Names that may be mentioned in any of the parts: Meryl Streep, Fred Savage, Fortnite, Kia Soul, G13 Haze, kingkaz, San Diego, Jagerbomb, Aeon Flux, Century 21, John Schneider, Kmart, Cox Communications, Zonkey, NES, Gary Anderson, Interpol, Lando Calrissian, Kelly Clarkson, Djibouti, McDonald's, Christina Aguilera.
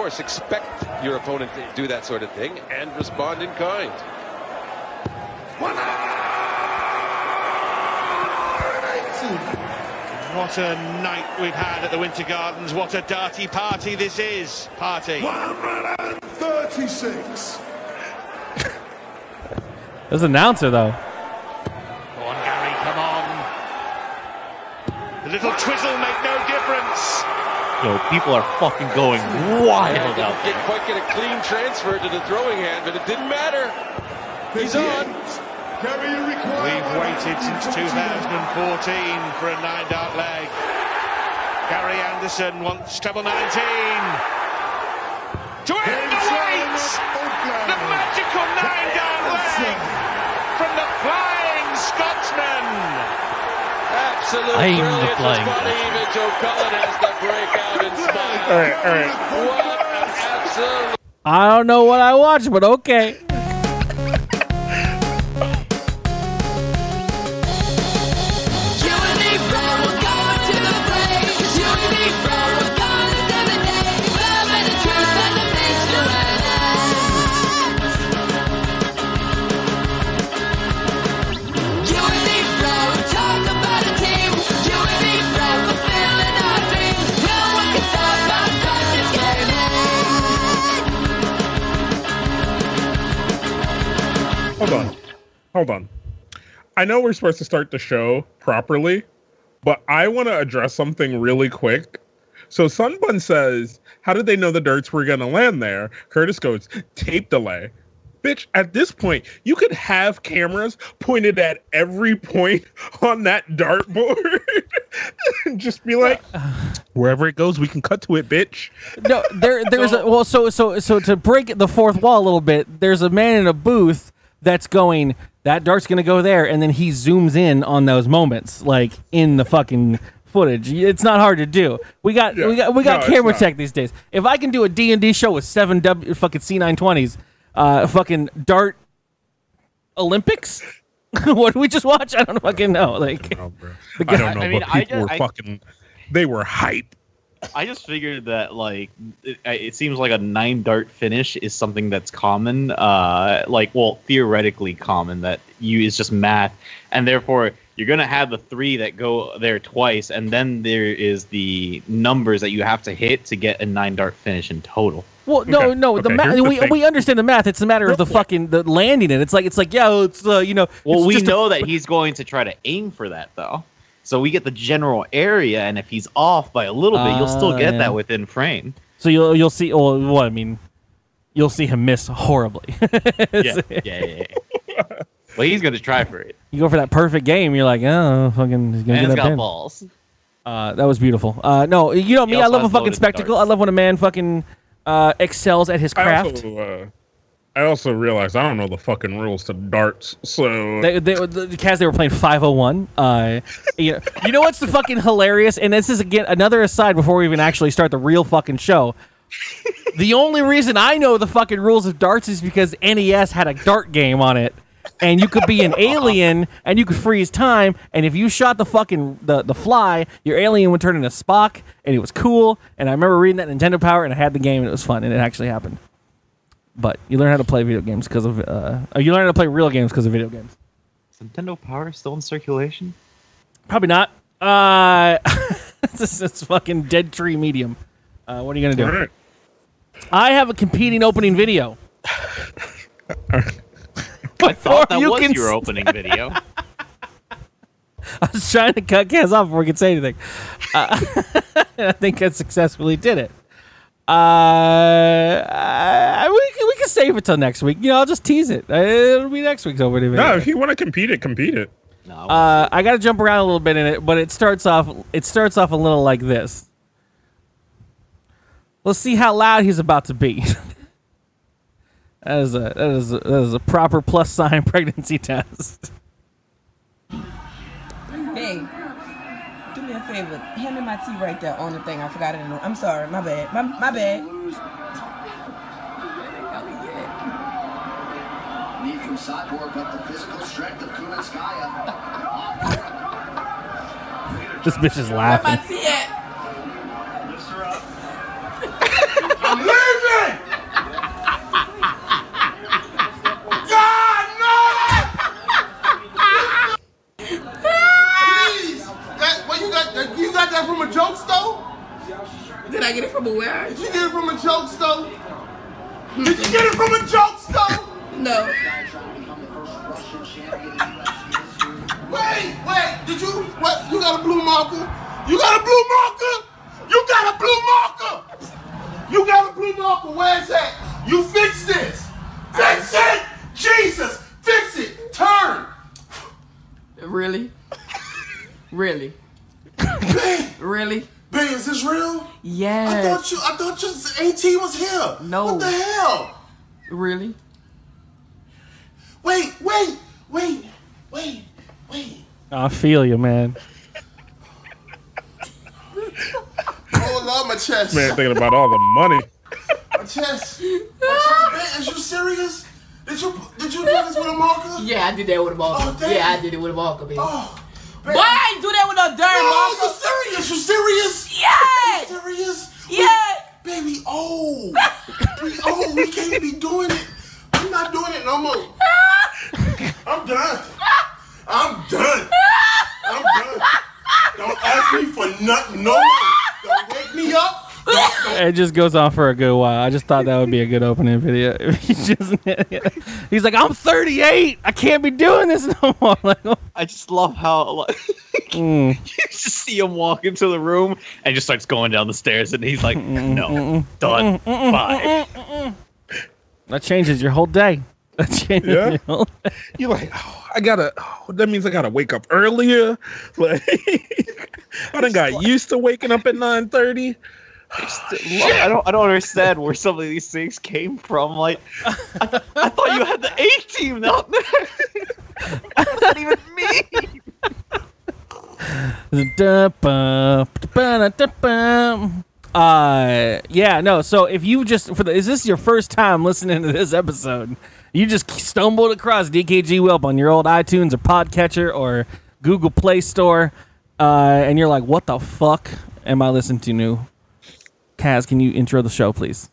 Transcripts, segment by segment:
course, expect your opponent to do that sort of thing and respond in kind. What a night we've had at the Winter Gardens. What a dirty party this is. Party. 136. There's an announcer, though. Come on, Gary, come on. The little twizzle make no difference. Yo, people are fucking going wild out there. Didn't quite get a clean transfer to the throwing hand, but it didn't matter. He's on. We've waited since 2014 for a nine-dart leg. Gary Anderson wants treble 19. To end the wait! The magical nine-dart leg from the flying Scotsman. Absolutely brilliant body image. O'Connor has the breakout and smile. All right. What an absolute... I don't know what I watched, but okay. Hold on. I know we're supposed to start the show properly, but I want to address something really quick. So Sunbun says, how did they know the darts were going to land there? Curtis goes, tape delay. Bitch, at this point, you could have cameras pointed at every point on that dartboard and just be like, wherever it goes, we can cut to it, bitch. No, there's a, well, so to break the fourth wall a little bit, there's a man in a booth that's going, that dart's going to go there, and then he zooms in on those moments, like, in the fucking footage. It's not hard to do. We got camera tech these days. If I can do a D&D show with seven fucking C920s, fucking dart Olympics, what did we just watch? I don't fucking know. Like, they were hype. I just figured that, like, it seems like a nine-dart finish is something that's common, theoretically common, that it's just math, and therefore you're going to have the three that go there twice, and then there is the numbers that you have to hit to get a nine-dart finish in total. Well, the math, we understand the math. It's a matter of the landing it. It's like, yeah, it's, you know. Well, we know that he's going to try to aim for that, though. So we get the general area, and if he's off by a little bit, you'll still get that within frame. So you'll see. Well, I mean, you'll see him miss horribly. Yeah. Well, he's gonna try for it. You go for that perfect game. You're like, oh, fucking, he's gonna get that got pin. Balls. That was beautiful. No, you know me. I love a fucking spectacle. I love when a man fucking excels at his craft. I also realized I don't know the fucking rules to darts, so... They were playing 501. You know what's the fucking hilarious? And this is, again, another aside before we even actually start the real fucking show. The only reason I know the fucking rules of darts is because NES had a dart game on it. And you could be an alien, and you could freeze time, and if you shot the fucking the fly, your alien would turn into Spock, and it was cool. And I remember reading that Nintendo Power, and I had the game, and it was fun, and it actually happened. But you learn how to play video games because of... you learn how to play real games because of video games. Is Nintendo Power still in circulation? Probably not. This is fucking Dead Tree Medium. What are you going to do? Right. I have a competing opening video. I thought that was your opening video. I was trying to cut Kaz off before we could say anything. And I think I successfully did it. We can save it till next week. You know, I'll just tease it. It'll be next week's opening video. No, if you want to compete it. No. I got to jump around a little bit in it, but it starts off a little like this. Let's see how loud he's about to be. that is a proper plus sign pregnancy test. Hey. Do me a favor. Hand me my tea right there on the thing. I forgot it. I'm sorry. My bad. My bad. This bitch is laughing. Where my tea at? Lift her up. From a where? Did you get it from a joke store? Did you get it from a joke store? No. Wait, did you, what? You got a blue marker? You got a blue marker? You got a blue marker! You got a blue marker, where's that? You fix this! Fix it! Jesus! Fix it! Turn! Really? Really? Babe! Really? Babe, is this real? Yes. I thought you, AT was here. No. What the hell? Really? Wait. I feel you, man. I love my chest. Man, thinking about all the money. My chest, man, is you serious? Did you do this with a marker? Yeah, I did that with a marker. I did it with a marker, baby. Oh, why I ain't do that with a dirty marker? No, you serious? Yeah. You serious? Yeah. Baby, old. We old. We can't be doing it. I'm not doing it no more. I'm done. Don't ask me for nothing no more. Don't wake me up. It just goes on for a good while. I just thought that would be a good opening video. He's like, I'm 38. I can't be doing this no more. Like, I just love how you just see him walk into the room and just starts going down the stairs. And he's like, no, done. Bye. That changes your whole day. Yeah. You're like, that means I gotta wake up earlier. Like, I done got used to waking up at 9:30. I don't understand where some of these things came from. Like, I thought you had the A team out there. That's not even me. So if you just is this your first time listening to this episode? You just stumbled across DKG Welp on your old iTunes or Podcatcher or Google Play Store, and you're like, what the fuck am I listening to new? Kaz, can you intro the show, please?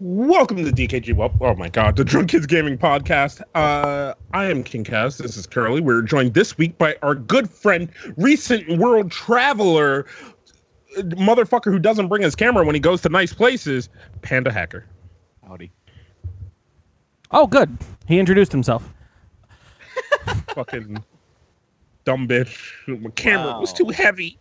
Welcome to DKG Welp. Oh, my God. The Drunk Kids Gaming Podcast. I am King Kaz. This is Curly. We're joined this week by our good friend, recent world traveler, motherfucker who doesn't bring his camera when he goes to nice places, Panda Hacker. Howdy. Oh, good. He introduced himself. Fucking dumb bitch. My camera was too heavy.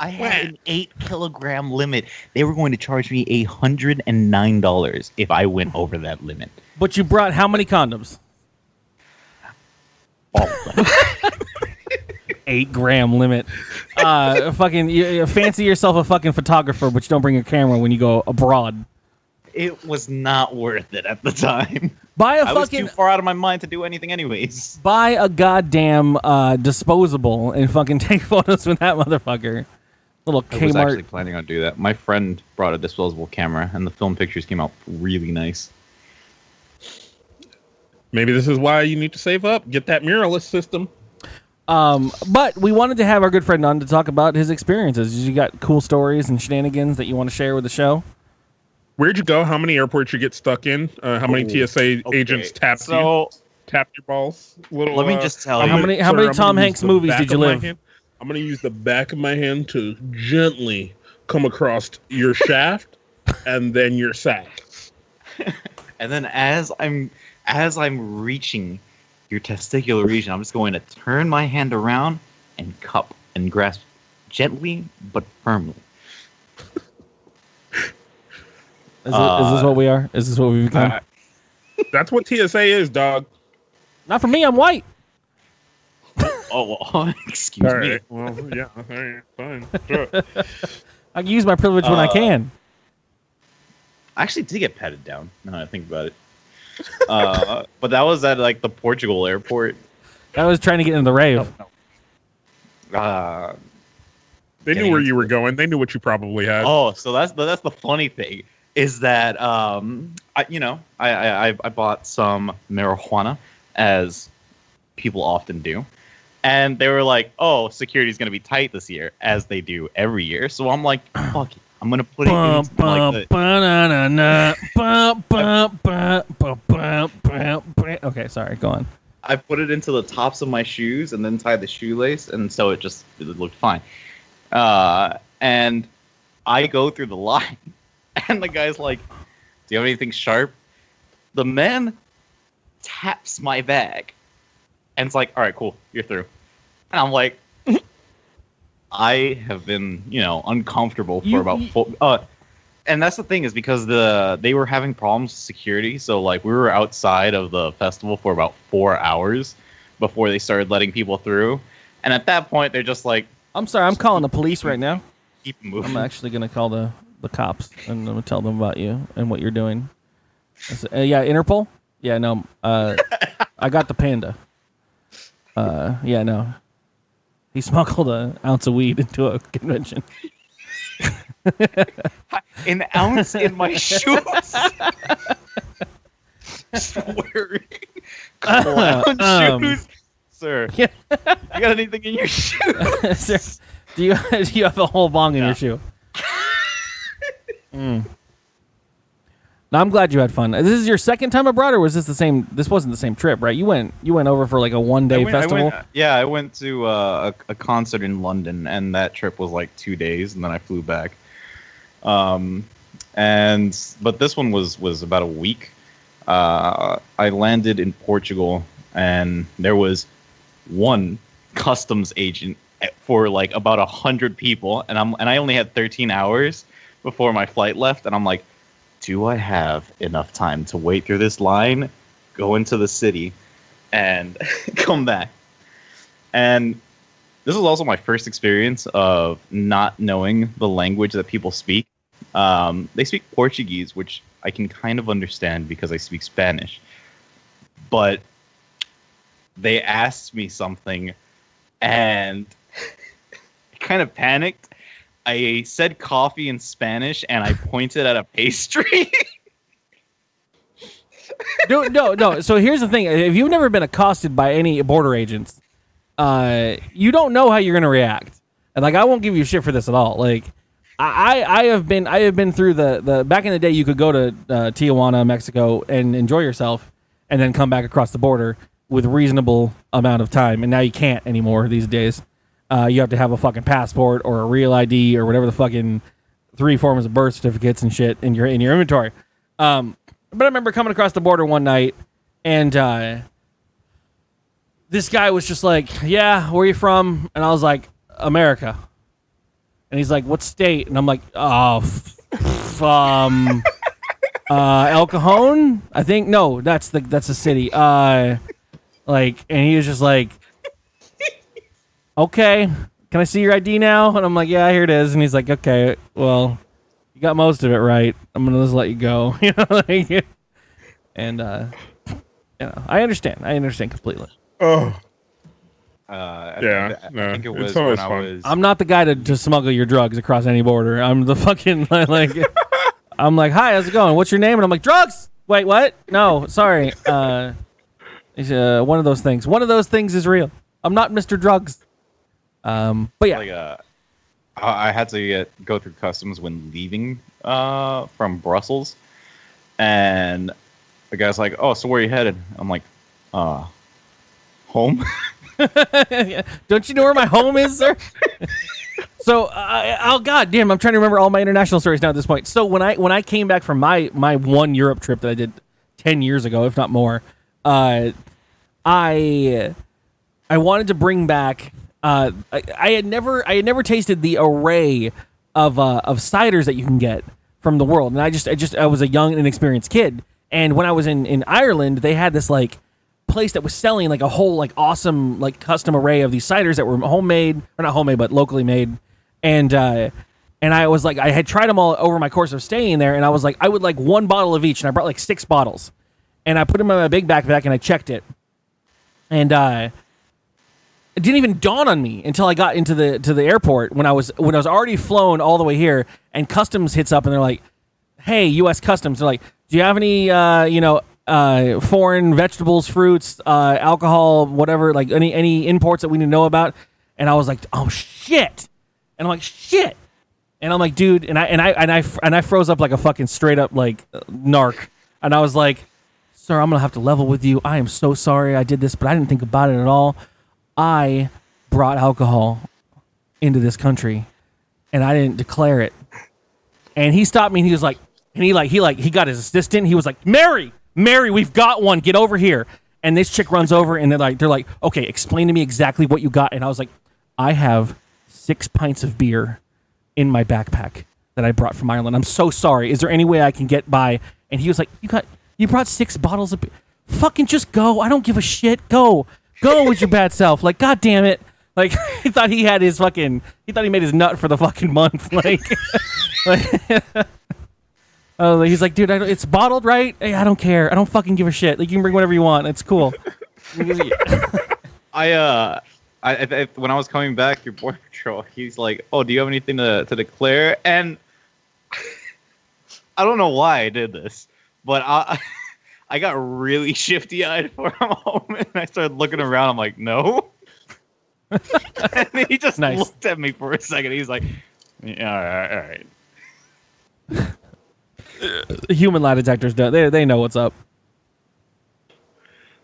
I had an 8-kilogram limit. They were going to charge me $109 if I went over that limit. But you brought how many condoms? All of them. 8-gram limit. Fucking you fancy yourself a fucking photographer, but you don't bring your camera when you go abroad. It was not worth it at the time. I was too far out of my mind to do anything anyways. Buy a goddamn disposable and fucking take photos with that motherfucker. Little Kmart. I was actually planning on doing that. My friend brought a disposable camera, and the film pictures came out really nice. Maybe this is why you need to save up. Get that mirrorless system. But we wanted to have our good friend on to talk about his experiences. You got cool stories and shenanigans that you want to share with the show? Where'd you go? How many airports you get stuck in? How many TSA agents tap your balls? Let me just tell you. How many Tom Hanks movies did you live? I'm going to use the back of my hand to gently come across your shaft and then your sack. And then as I'm reaching your testicular region, I'm just going to turn my hand around and cup and grasp gently but firmly. Is this what we are? Is this what we've become? That's what TSA is, dog. Not for me. I'm white. Excuse me. Right. Well, yeah. All right, fine. Sure. I can use my privilege when I can. I actually did get patted down. Now that I think about it. But that was at the Portugal airport. I was trying to get in the rave. No. They knew where you were going. They knew what you probably had. Oh, so that's the funny thing. Is that I bought some marijuana, as people often do, and they were like, "Oh, security's gonna be tight this year," as they do every year. So I'm like, "Fuck it, I'm gonna put it in the." Okay, sorry, go on. I put it into the tops of my shoes and then tied the shoelace, and so it looked fine. And I go through the line, and the guy's like, "Do you have anything sharp?" The man taps my bag, and it's like, "All right, cool, you're through." And I'm like, I have been, you know, uncomfortable for about. And that's the thing is because they were having problems with security, so like we were outside of the festival for about 4 hours before they started letting people through. And at that point, they're just like, "I'm sorry, I'm calling the police right now. Keep moving. I'm actually gonna call the cops and I'm gonna tell them about you and what you're doing." I said, "Yeah, Interpol. Yeah, no. I got the panda. Yeah, no. He smuggled an ounce of weed into a convention. An ounce in my shoes." Swearing. Clown shoes. "Sir, yeah. You got anything in your shoe?" "Sir, do you have a whole bong in your shoe?" Now, I'm glad you had fun. This is your second time abroad, or was this the same? This wasn't the same trip, right? You went over for like a one-day festival. I went to a concert in London, and that trip was like 2 days, and then I flew back. But this one was about a week. I landed in Portugal, and there was one customs agent for like about 100 people, and I only had 13 hours before my flight left, and I'm like, do I have enough time to wait through this line, go into the city, and come back? And this is also my first experience of not knowing the language that people speak. They speak Portuguese, which I can kind of understand because I speak Spanish. But they asked me something, and I kind of panicked. I said coffee in Spanish, and I pointed at a pastry. No. So here's the thing. If you've never been accosted by any border agents, you don't know how you're going to react. And, like, I won't give you shit for this at all. Like, I have been through the back in the day, you could go to Tijuana, Mexico, and enjoy yourself, and then come back across the border with reasonable amount of time. And now you can't anymore these days. You have to have a fucking passport or a real ID or whatever the fucking three forms of birth certificates and shit in your inventory. But I remember coming across the border one night, and this guy was just like, "Yeah, where are you from?" And I was like, "America." And he's like, "What state?" And I'm like, "Oh, El Cajon, I think." No, that's the city. And he was just like, "Okay, can I see your ID now?" And I'm like, "Yeah, here it is." And he's like, "Okay, well, you got most of it right. I'm gonna just let you go." You know, like, and I understand completely. Oh, I think it was when I was. I'm not the guy to smuggle your drugs across any border. I'm the fucking like. I'm like, "Hi, how's it going? What's your name?" And I'm like, "Drugs." "Wait, what? No, sorry. It's one of those things. One of those things is real. I'm not Mr. Drugs." But yeah, I had to go through customs when leaving from Brussels, and the guy's like, "Oh, so where are you headed?" I'm like, "Home." "Don't you know where my home is, sir?" So, goddamn, I'm trying to remember all my international stories now at this point. So when I came back from my one Europe trip that I did 10 years ago, if not more, I wanted to bring back. I had never tasted the array of ciders that you can get from the world, and I was a young and inexperienced kid. And when I was in Ireland, they had this like place that was selling like a whole like awesome like custom array of these ciders that were homemade, or not homemade but locally made. And I was like, I had tried them all over my course of staying there, and I was like, I would like one bottle of each, and I brought like six bottles, and I put them in my big backpack and I checked it, and it didn't even dawn on me until I got into the airport when I was already flown all the way here, and customs hits up and they're like, "Hey, U.S. Customs," they're like, "Do you have any foreign vegetables, fruits, alcohol, whatever, like any imports that we need to know about?" And I was like, "Oh shit!" And I'm like, "Shit!" And I'm like, "Dude," and I froze up like a fucking straight up like narc, and I was like, "Sir, I'm gonna have to level with you. I am so sorry I did this, but I didn't think about it at all. I brought alcohol into this country, and I didn't declare it, And he stopped me and he was like, and he got his assistant. He was like, Mary, we've got one. Get over here. And this chick runs over and they're like, okay, explain to me exactly what you got. And I was like, I have 6 pints of beer in my backpack that I brought from Ireland. I'm so sorry. Is there any way I can get by? And he was like, you brought 6 bottles of beer. Fucking just go. I don't give a shit. Go with your bad self. Like, God damn it. Like, he thought he had his fucking, he thought he made his nut for the fucking month. Like he's like, dude, it's bottled, right? Hey, I don't care. I don't fucking give a shit. Like, you can bring whatever you want. It's cool. I when I was coming back through Border Patrol, he's like, oh, do you have anything to declare? And I don't know why I did this, but I got really shifty-eyed for a moment, and I started looking around. I'm like, no. And he just looked at me for a second. He's like, yeah, all right. Human lie detectors, they know what's up.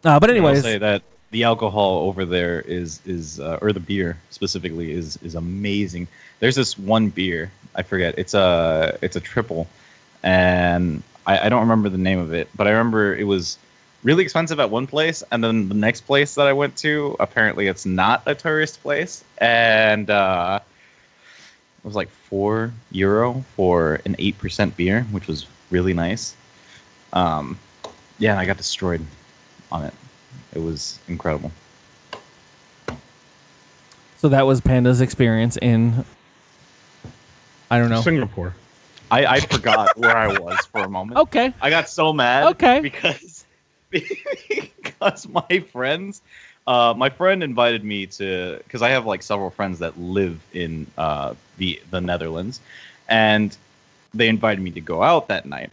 But anyways, I'll say that the alcohol over there is or the beer specifically is amazing. There's this one beer, I forget. It's a triple, and I don't remember the name of it, but I remember it was really expensive at one place, and then the next place that I went to, apparently it's not a tourist place, and it was like €4 for an 8% beer, which was really nice. Yeah, and I got destroyed on it. It was incredible. So that was Panda's experience in, I don't know, Singapore. I forgot where I was for a moment. Okay. I got so mad. Okay. Because my friends, my friend invited me to, because I have like several friends that live in the Netherlands, and they invited me to go out that night.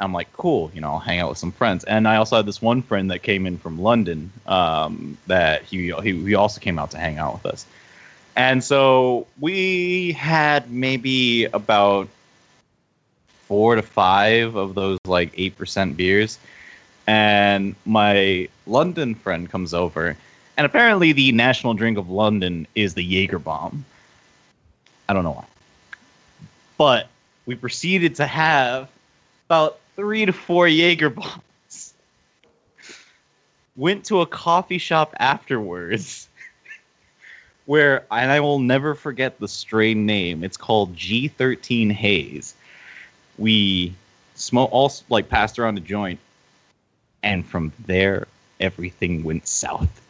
I'm like, cool, I'll hang out with some friends. And I also had this one friend that came in from London, that he also came out to hang out with us. And so we had maybe about 4 to 5 of those like 8% beers. And my London friend comes over, and apparently the national drink of London is the Jagerbomb. I don't know why. But we proceeded to have about 3 to 4 Jagerbombs. Went to a coffee shop afterwards where, and I will never forget the strain name, it's called G13 Haze. We passed around a joint. And from there, everything went south.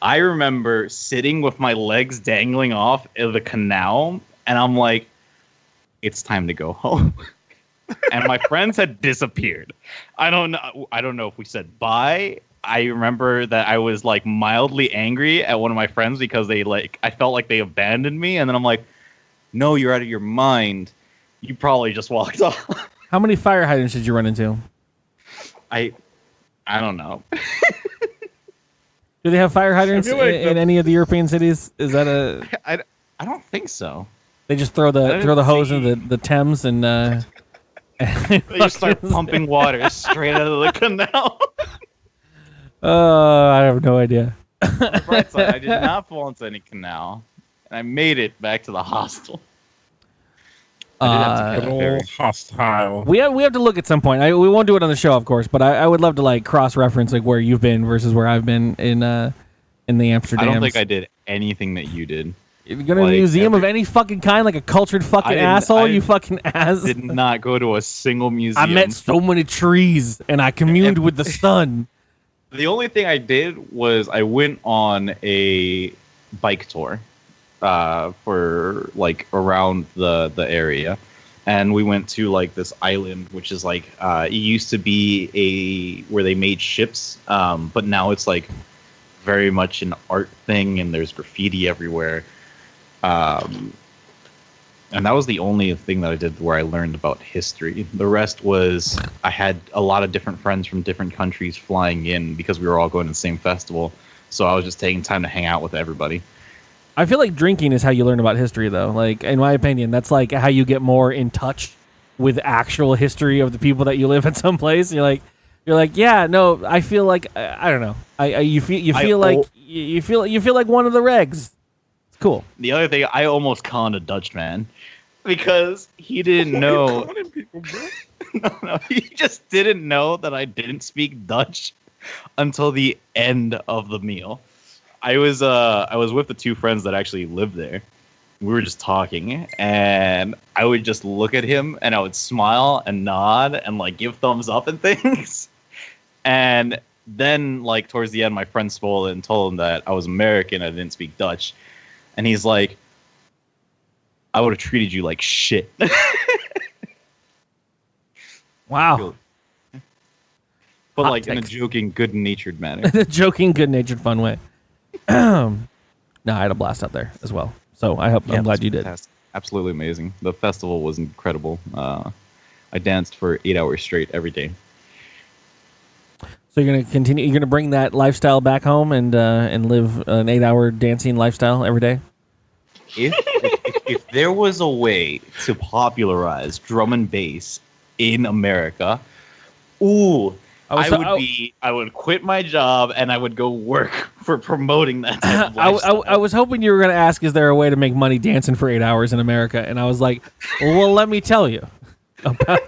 I remember sitting with my legs dangling off of the canal, and I'm like, it's time to go home. And my friends had disappeared. I don't know if we said bye. I remember that I was like mildly angry at one of my friends because I felt like they abandoned me. And then I'm like, no, you're out of your mind. You probably just walked off. How many fire hydrants did you run into? I don't know. Do they have fire hydrants in any of the European cities? Is that a? I don't think so. They just throw the hose into the Thames and they just start pumping water straight out of the canal. I have no idea. On the bright side, I did not fall into any canal, and I made it back to the hostel. Hostile. We have to look at some point. We won't do it on the show, of course, but I would love to like cross-reference like where you've been versus where I've been in the Amsterdam. I don't think I did anything that you did. If you go to a museum of any fucking kind, like a cultured fucking asshole, you fucking ass. I did not go to a single museum. I met so many trees, and I communed with the sun. The only thing I did was I went on a bike tour. For like around the area, and we went to like this island, which is like it used to be where they made ships, but now it's like very much an art thing, and there's graffiti everywhere. And that was the only thing that I did where I learned about history. The rest was I had a lot of different friends from different countries flying in because we were all going to the same festival, so I was just taking time to hang out with everybody. I feel like drinking is how you learn about history, though. Like, in my opinion, that's like how you get more in touch with actual history of the people that you live at some place. You're like, yeah, no, I feel like I don't know. You feel like one of the regs. It's cool. The other thing, I almost conned a Dutchman. because he didn't know. People, no, he just didn't know that I didn't speak Dutch until the end of the meal. I was with the two friends that actually lived there. We were just talking, and I would just look at him, and I would smile and nod and like give thumbs up and things. And then, like, towards the end, my friend spoiled it and told him that I was American, I didn't speak Dutch. And he's like, I would have treated you like shit. Wow. But, like, in a joking, good-natured manner. In a joking, good-natured, fun way. No, I had a blast out there as well. So I hope, I'm glad you did. Absolutely amazing. The festival was incredible. I danced for 8 hours straight every day. So you're gonna continue. You're gonna bring that lifestyle back home and live an 8-hour dancing lifestyle every day. If there was a way to popularize drum and bass in America, I would quit my job and I would go work for promoting that type of lifestyle. I was hoping you were gonna ask, is there a way to make money dancing for 8 hours in America? And I was like, well, let me tell you about.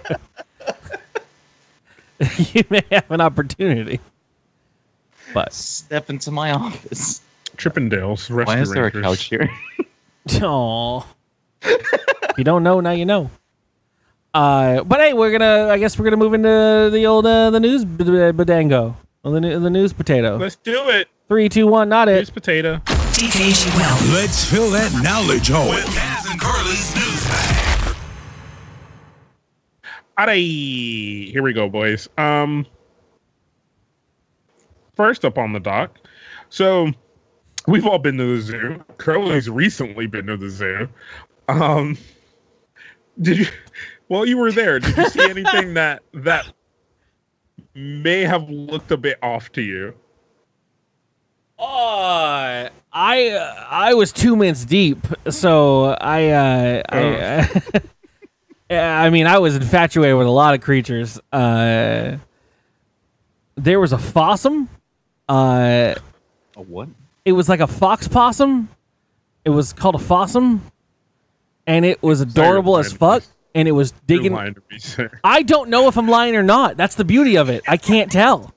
You may have an opportunity. But step into my office. Chippendales Rescuers. Why is there a couch here? Aww. You don't know, now you know. But hey, I guess we're gonna move into the old the news badango. The news potato. Let's do it. 3, 2, 1, not it. News potato. Let's fill that knowledge hole with Mavs and Curly's news bag. Alrighty, here we go, boys. First up on the dock. So we've all been to the zoo. Curly's recently been to the zoo. Did you? While you were there, did you see anything that may have looked a bit off to you? I was 2 minutes deep, so I mean, I was infatuated with a lot of creatures. There was a fossum. A what? It was like a fox possum. It was called a fossum. And it was adorable as fuck. And it was digging. I don't know if I'm lying or not. That's the beauty of it. I can't tell.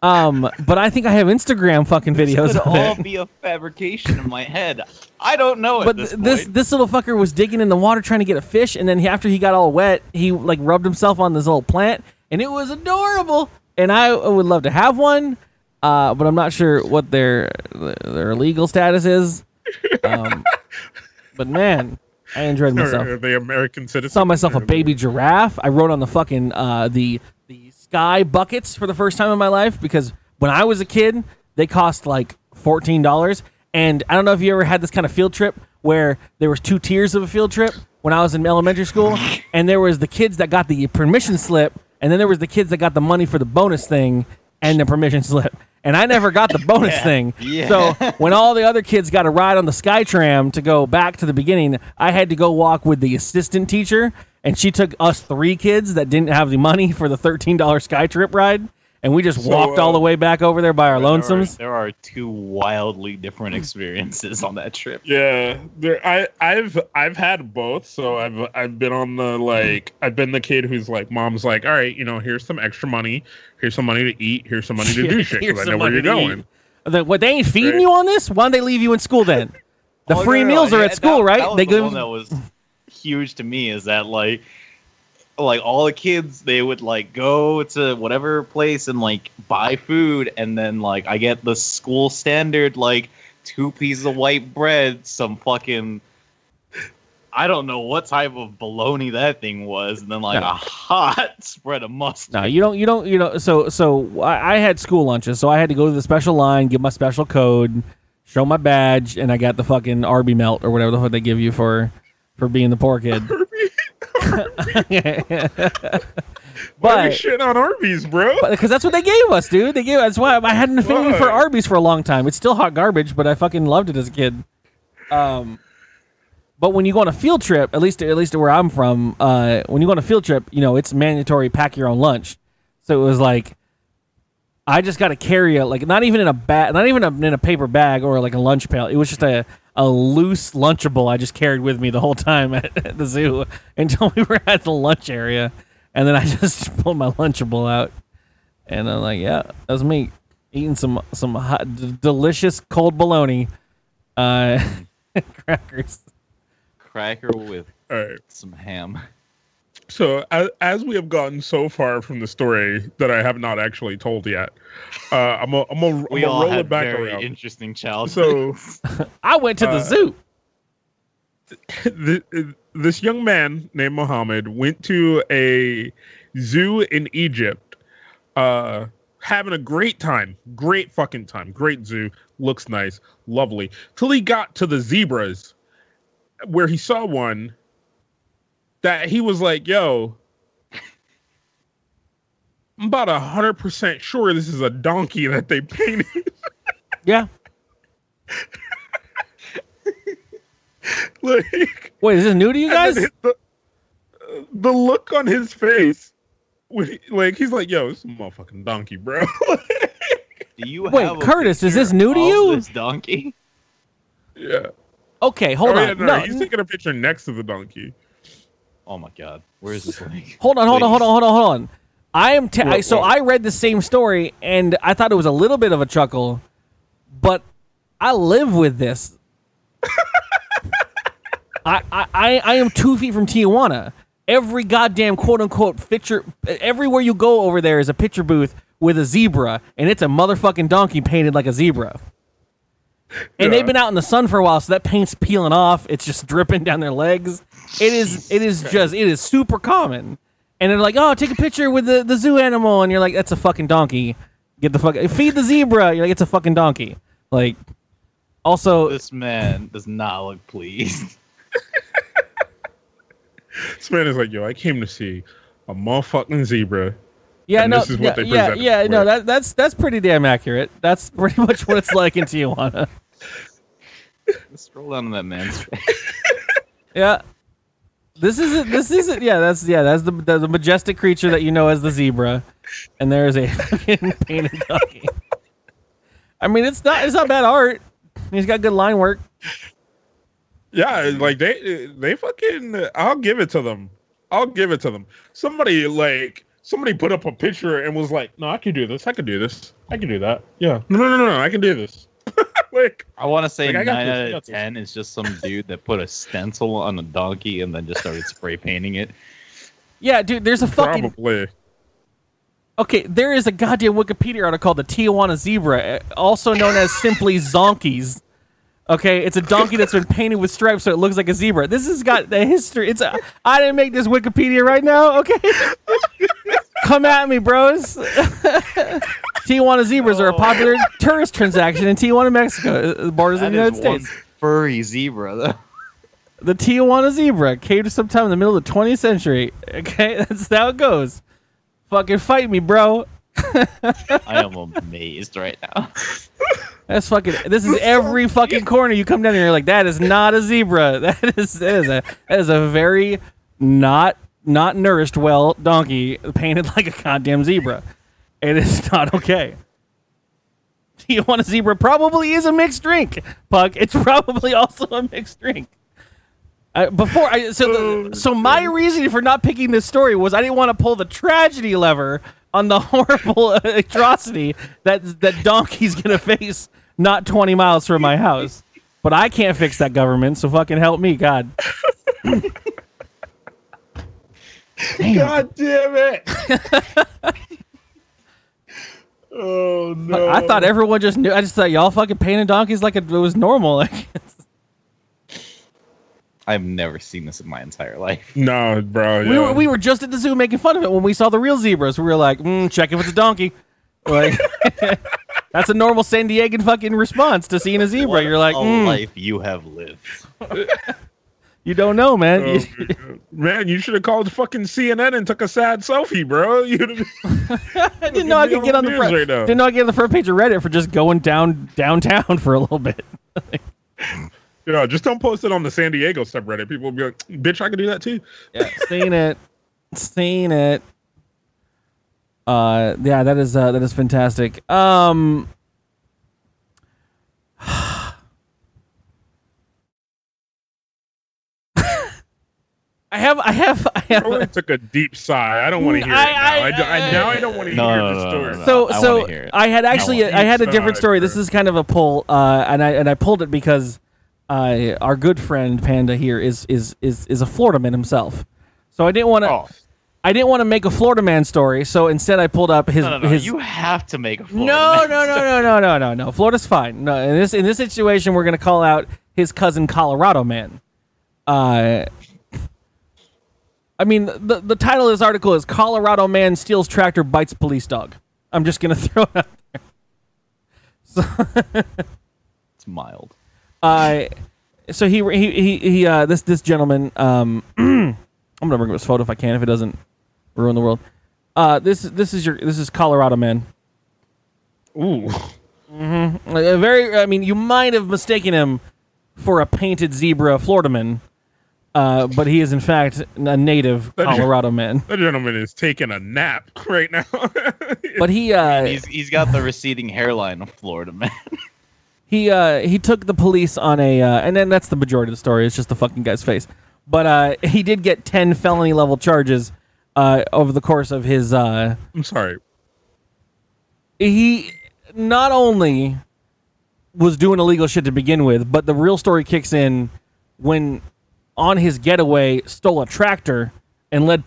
But I think I have Instagram fucking videos. This could all be a fabrication in my head. I don't know. But this little fucker was digging in the water trying to get a fish, and then after he got all wet, he like rubbed himself on this little plant, and it was adorable. And I would love to have one, but I'm not sure what their legal status is. But man, I enjoyed myself. Are they American citizens? Saw myself a baby giraffe. I rode on the fucking the sky buckets for the first time in my life, because when I was a kid, they cost like $14. And I don't know if you ever had this kind of field trip where there was two tiers of a field trip when I was in elementary school. And there was the kids that got the permission slip. And then there was the kids that got the money for the bonus thing and the permission slip. And I never got the bonus thing. Yeah. So when all the other kids got a ride on the SkyTram to go back to the beginning, I had to go walk with the assistant teacher. And she took us three kids that didn't have the money for the $13 SkyTrip ride. And we just walked all the way back over there by our lonesomes. There are two wildly different experiences on that trip. Yeah, I've had both. So I've been on the I've been the kid who's like, mom's like, all right, you know, here's some extra money, here's some money to eat, here's some money to do shit, because I know where you're going. What, they ain't feeding you on this? Why don't they leave you in school then? The free meals are at school, right? That was one that was huge to me, is that like all the kids, they would like go to whatever place and like buy food, and then like I get the school standard like 2 pieces of white bread, some fucking, I don't know what type of bologna that thing was, and then like a hot spread of mustard. No, you don't. So I had school lunches, so I had to go to the special line, give my special code, show my badge, and I got the fucking Arby melt or whatever the fuck they give you for being the poor kid. But shit on Arby's, bro. Because that's what they gave us, dude. That's why I had an affinity for Arby's for a long time. It's still hot garbage, but I fucking loved it as a kid. But when you go on a field trip, at least where I'm from, when you go on a field trip, you know it's mandatory pack your own lunch. So it was like, I just got to carry it, like not even in a paper bag or like a lunch pail. It was just a a loose Lunchable I just carried with me the whole time at the zoo until we were at the lunch area. And then I just pulled my Lunchable out. And I'm like, yeah, that's me eating some hot, delicious cold bologna crackers. Cracker with some ham. So as we have gotten so far from the story that I have not actually told yet, I'm gonna roll it back around. We all had very interesting childhood. So I went to the zoo. This young man named Muhammad went to a zoo in Egypt, having a great time, great fucking time, great zoo, looks nice, lovely. Till he got to the zebras, where he saw one that he was like, yo, I'm about 100% sure this is a donkey that they painted. Yeah. Like, wait, is this new to you guys? The look on his face, like, he's like, yo, this is a motherfucking donkey, bro. Do you wait, Curtis, is this new to you? This donkey? Yeah. Okay, hold on. Yeah, no. He's taking a picture next to the donkey. Oh my God! Where is this link? Hold on. I read the same story and I thought it was a little bit of a chuckle, but I live with this. I am 2 feet from Tijuana. Every goddamn quote unquote picture, everywhere you go over there is a picture booth with a zebra, and it's a motherfucking donkey painted like a zebra. And they've been out in the sun for a while, so that paint's peeling off. It's just dripping down their legs. It is super common. And they're like, oh, take a picture with the zoo animal. And you're like, that's a fucking donkey. Get the fuck. Feed the zebra. You're like, it's a fucking donkey. Like, also. This man does not look pleased. This man is like, yo, I came to see a motherfucking zebra. Yeah, and no, this is what they presented. Yeah, no, that's pretty damn accurate. That's pretty much what it's like in Tijuana. Let's roll down to that man's face. Yeah, this isn't. Yeah, that's the majestic creature that you know as the zebra, and there is a fucking painted donkey. I mean, it's not bad art. He's got good line work. Yeah, like they fucking. I'll give it to them. Somebody put up a picture and was like, no, I can do this. I can do this. I can do that. Yeah. No. I can do this. Like, I want to say 9 out of 10 is just some dude that put a stencil on a donkey and then just started spray painting it. Yeah, dude, there's a fucking... Probably. Okay, there is a goddamn Wikipedia article called the Tijuana Zebra, also known as simply Zonkeys. Okay, it's a donkey that's been painted with stripes so it looks like a zebra. This has got the history. I didn't make this Wikipedia right now, okay? Come at me, bros. Tijuana zebras are a popular tourist transaction in Tijuana, Mexico, borders of the United States. Furry zebra, though. The Tijuana zebra came to sometime in the middle of the 20th century. Okay, that's how it goes. Fucking fight me, bro. I am amazed right now. That's fucking. This is every fucking corner you come down here. You're like, that is not a zebra. That is a very not nourished well donkey painted like a goddamn zebra. It is not okay. Do you want a zebra? Probably is a mixed drink, Puck. It's probably also a mixed drink. So my reason for not picking this story was I didn't want to pull the tragedy lever on the horrible atrocity that donkey's gonna face. Not 20 miles from my house. But I can't fix that government, so fucking help me, God. God damn it. Oh, no. I thought everyone just knew. I just thought y'all fucking painting donkeys like it was normal. Like, I've never seen this in my entire life. No, bro. Yeah. We were just at the zoo making fun of it when we saw the real zebras. We were like, check if it's a donkey. Like... That's a normal San Diegan fucking response to seeing a zebra. What you're like, life you have lived. You don't know, man. Oh, man, you should have called fucking CNN and took a sad selfie, bro. Didn't know I could get on the front page of Reddit for just going downtown for a little bit. Yeah, just don't post it on the San Diego subreddit. People will be like, bitch, I can do that too. Yeah, seen it. Yeah, that is fantastic. I have. I took a deep sigh. I don't want to hear it now. I don't want to hear the story. So I had actually I had a different story. This is kind of a pull, and I pulled it because our good friend Panda here is a Florida man himself. So I didn't want to. Oh. I didn't want to make a Florida man story, so instead I pulled up his. No. His... You have to make a Florida man. No. Florida's fine. No, in this situation, we're gonna call out his cousin Colorado man. I mean, the title of this article is Colorado Man Steals Tractor, Bites Police Dog. I'm just going to throw it out there. So it's mild. So he this gentleman, I'm going to bring up his photo if I can, if it doesn't ruin the world. This is Colorado Man. Ooh. Mm-hmm. You might have mistaken him for a painted zebra Florida man. But he is, in fact, a native Colorado man. That gentleman is taking a nap right now. But he's got the receding hairline of Florida man. He took the police on a... and then that's the majority of the story. It's just the fucking guy's face. But he did get 10 felony-level charges over the course of his... I'm sorry. He not only was doing illegal shit to begin with, but the real story kicks in when... on his getaway, stole a tractor and led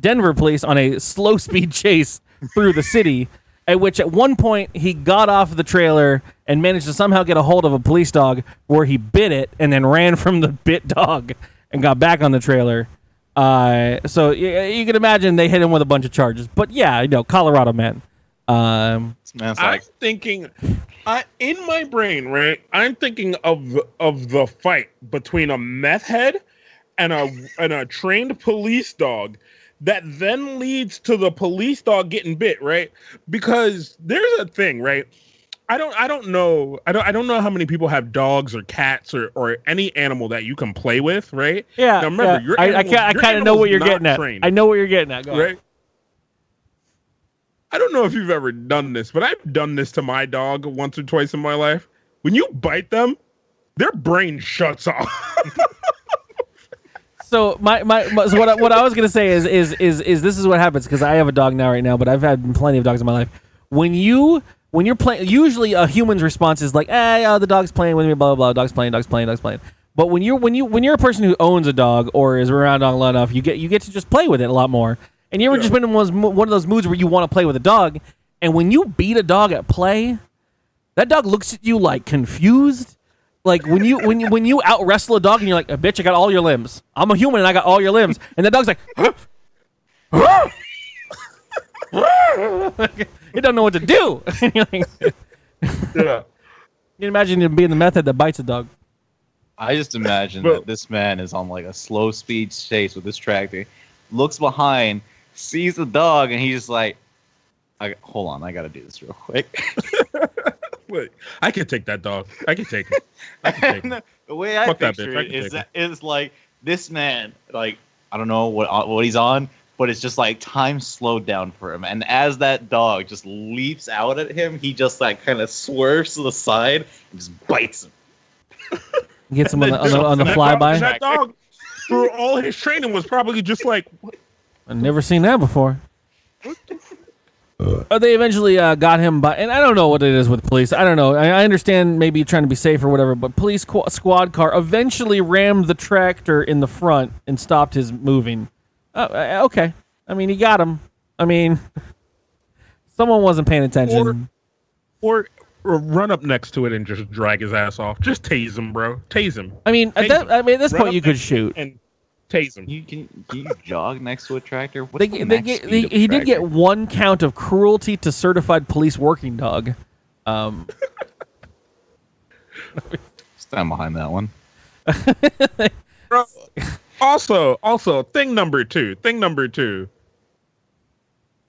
Denver police on a slow-speed chase through the city, at which at one point he got off the trailer and managed to somehow get a hold of a police dog where he bit it and then ran from the bit dog and got back on the trailer. So you can imagine they hit him with a bunch of charges. But yeah, Colorado man. In my brain, right? I'm thinking of the fight between a meth head and a trained police dog that then leads to the police dog getting bit, right? Because there's a thing, right? I don't know how many people have dogs or cats or any animal that you can play with, right? Yeah. Now remember, your animal, I kind of know what you're getting at. Trained, I know what you're getting at. Go right. On. I don't know if you've ever done this, but I've done this to my dog once or twice in my life. When you bite them, their brain shuts off. So so what I was gonna say is this is what happens, because I have a dog now right now, but I've had plenty of dogs in my life. When you're playing, usually a human's response is like, the dog's playing with me, blah blah blah, dog's playing. But when you're a person who owns a dog or is around a dog long enough, you get to just play with it a lot more. And you ever just been in one of those moods where you want to play with a dog, and when you beat a dog at play, that dog looks at you like confused. Like when you out wrestle a dog and you're like, "Bitch, I got all your limbs. I'm a human and I got all your limbs." And the dog's like, it don't know what to do. Yeah. You can imagine him being the meth head that bites a dog. I just imagine that this man is on like a slow speed chase with this tractor, looks behind, sees the dog, and he's just like, hold on, I gotta do this real quick. Wait, I can take that dog. I can take it. The way I picture it is that it's like this man, like, I don't know what he's on, but it's just like time slowed down for him. And as that dog just leaps out at him, he just like kind of swerves to the side and just bites him. Gets him on the flyby. That dog, through all his training, was probably just like, what? I've never seen that before. They eventually got him by, and I don't know what it is with police. I don't know. I understand maybe trying to be safe or whatever, but police squad car eventually rammed the tractor in the front and stopped his moving. Okay. I mean, he got him. I mean, someone wasn't paying attention. Or run up next to it and just drag his ass off. Just tase him, bro. Tase him. I mean, at this point, you could shoot. And tase him. You can jog next to a tractor? He did get one count of cruelty to certified police working dog. Stand behind that one. Bro, also, thing number two.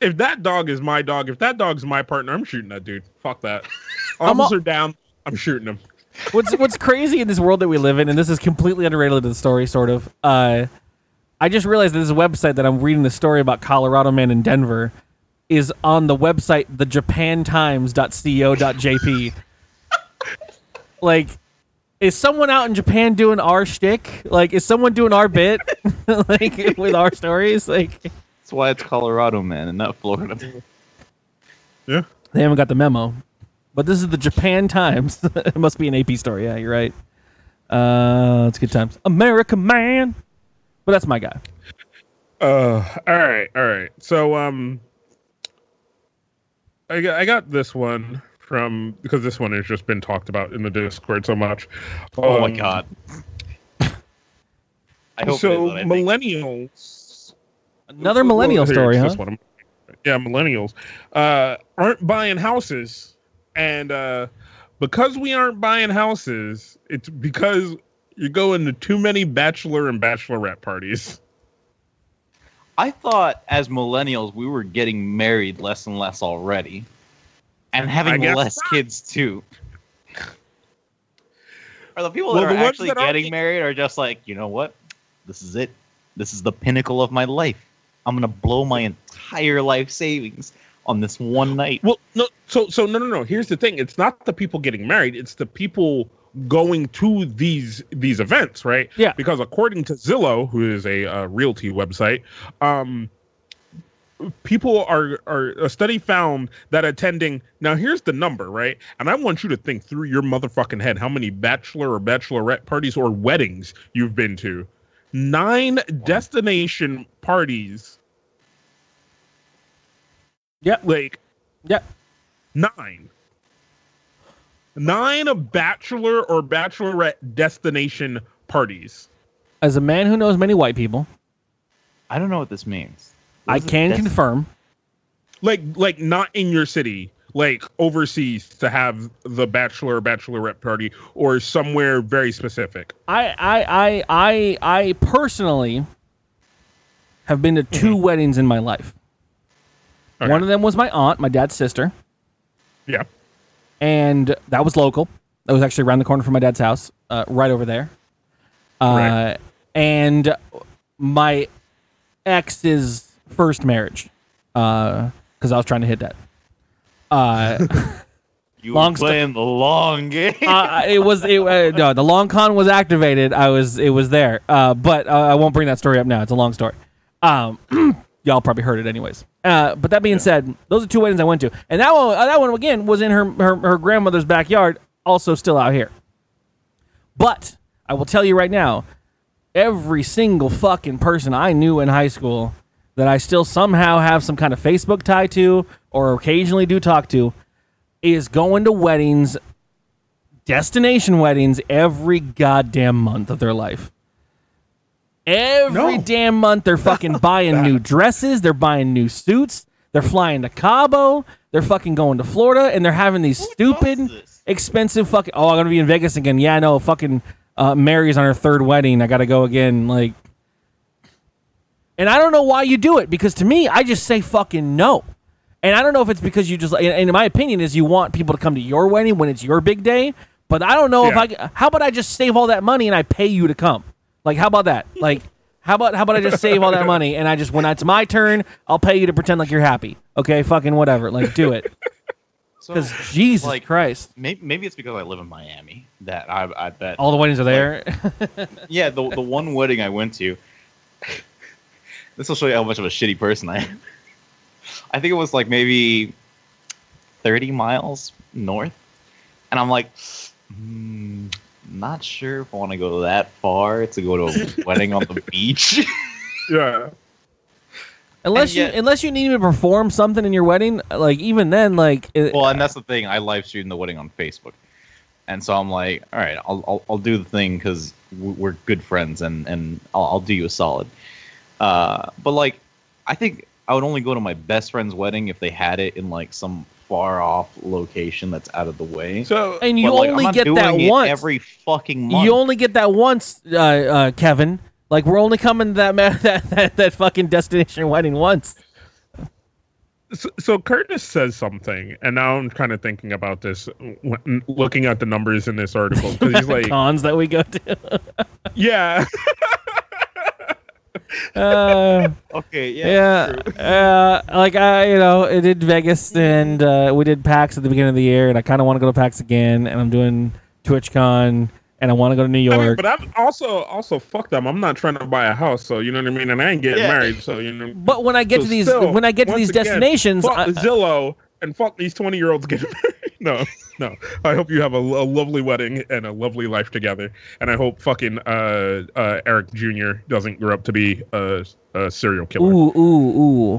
If that dog is my dog, if that dog's my partner, I'm shooting that dude. Fuck that. Arms are down. I'm shooting him. What's crazy in this world that we live in, and this is completely unrelated to the story, sort of. I just realized that this website that I'm reading the story about Colorado Man in Denver is on the website thejapantimes.co.jp. Like, Is someone out in Japan doing our shtick? Like, is someone doing our bit? Like, with our stories? Like, that's why it's Colorado, man, and not Florida. Yeah. They haven't got the memo. But this is the Japan Times. It must be an AP story. Yeah, you're right. It's good times. America, man. But that's my guy. All right. So, I got this one from, because this one has just been talked about in the Discord so much. Oh my God. I hope so. Millennials. Another millennial story, huh? This one. Yeah, millennials aren't buying houses, and because we aren't buying houses, it's because you're going to too many bachelor and bachelorette parties. I thought as millennials we were getting married less and less already, and having less kids too. Are the people that are actually getting married are just like, you know what? This is it. This is the pinnacle of my life. I'm gonna blow my entire life savings on this one night. Well, no. So no. Here's the thing: it's not the people getting married; it's the people going to these events, right? Yeah. Because according to Zillow, who is a realty website, people are a study found that attending. Now, here's the number, right? And I want you to think through your motherfucking head how many bachelor or bachelorette parties or weddings you've been to. 9 destination parties. Yep. Like, yep. 9. 9 of bachelor or bachelorette destination parties. As a man who knows many white people, I don't know what this means. I can confirm. Like not in your city, like overseas to have the bachelor or bachelorette party or somewhere very specific. I personally have been to 2 weddings in my life. Okay. One of them was my aunt, my dad's sister. Yeah. And that was local. That was actually around the corner from my dad's house, right over there. Right. And my ex's first marriage, because I was trying to hit that. You were playing the long game. No, the long con was activated. It was there. But I won't bring that story up now. It's a long story. Y'all probably heard it anyways. But that being said, those are 2 weddings I went to, and that one again was in her grandmother's backyard, also still out here. But I will tell you right now, every single fucking person I knew in high school that I still somehow have some kind of Facebook tie to or occasionally do talk to is going to weddings, destination weddings, every goddamn month of their life. Every damn month they're fucking buying new dresses, they're buying new suits, they're flying to Cabo, they're fucking going to Florida, and they're having these stupid, expensive fucking... Oh, I'm going to be in Vegas again. Yeah, I know. Fucking Mary's on her 3rd wedding. I got to go again. Like... And I don't know why you do it, because to me, I just say fucking no. And I don't know if it's because you just, and in my opinion, is you want people to come to your wedding when it's your big day, but I don't know if I, how about I just save all that money and I pay you to come? Like, how about that? Like, how about I just save all that money and I just, when it's my turn, I'll pay you to pretend like you're happy. Okay, fucking whatever. Like, do it. Because so, Jesus like, Christ. Maybe it's because I live in Miami that I bet. All the weddings are there? Like, yeah, the one wedding I went to. This will show you how much of a shitty person I am. I think it was like maybe 30 miles north. And I'm like, not sure if I want to go that far to go to a wedding on the beach. Yeah. Unless you need to perform something in your wedding, like even then, like... Well, and that's the thing. I live streamed the wedding on Facebook. And so I'm like, all right, I'll do the thing because we're good friends and I'll do you a solid. But like, I think I would only go to my best friend's wedding if they had it in like some far off location that's out of the way. So, and you like, only get that once every fucking month. You only get that once, Kevin. Like we're only coming to that fucking destination wedding once. So Curtis says something, and now I'm kind of thinking about this, looking at the numbers in this article because he's like cons that we go to. Yeah. Okay. Yeah. Yeah. Like I, I did Vegas and we did PAX at the beginning of the year, and I kind of want to go to PAX again. And I'm doing TwitchCon, and I want to go to New York. I mean, but I'm also fucked up. I'm not trying to buy a house, so you know what I mean. And I ain't getting married, so you know. But when I get to these destinations, fuck Zillow and fuck these 20-year-olds getting married. No. I hope you have a lovely wedding and a lovely life together. And I hope fucking Eric Jr. doesn't grow up to be a serial killer. Ooh.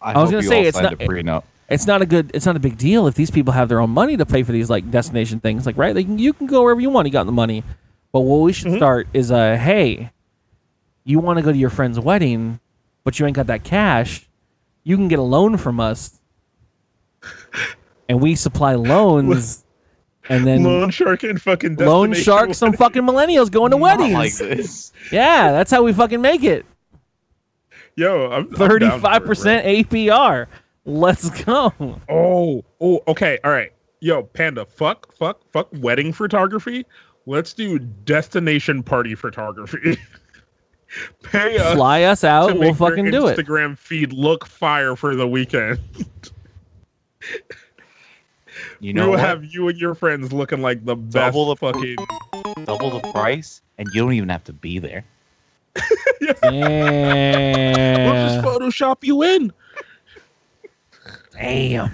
I was going to say it's not a big deal if these people have their own money to pay for these like destination things, like right? Like you can go wherever you want. You got the money. But what we should start is hey, you want to go to your friend's wedding, but you ain't got that cash. You can get a loan from us. And we supply loans, and then loan shark some fucking millennials going to weddings. Not like this. Yeah, that's how we fucking make it. Yo, I'm 35% APR. Let's go. Oh, okay, all right. Yo, Panda, fuck wedding photography. Let's do destination party photography. Pay us, fly us out. We'll fucking do it. Instagram feed look fire for the weekend. You know, we'll have you and your friends looking like the best. Double the price, and you don't even have to be there. Yeah. Damn. We'll just Photoshop you in. Damn.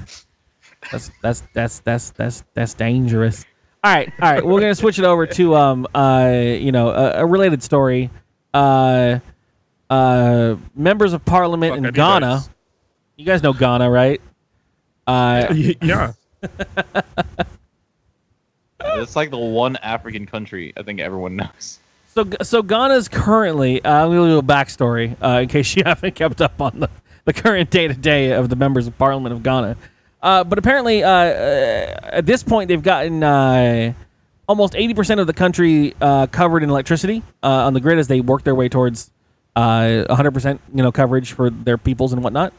That's dangerous. All right. We're gonna switch it over to a related story. Members of Parliament in Ghana. Days. You guys know Ghana, right? Yeah. It's like the one African country I think everyone knows. So Ghana's currently. I'm going to do a backstory in case you haven't kept up on the current day to day of the members of Parliament of Ghana. But apparently, at this point, they've gotten almost 80% of the country covered in electricity on the grid as they work their way towards 100% coverage for their peoples and whatnot.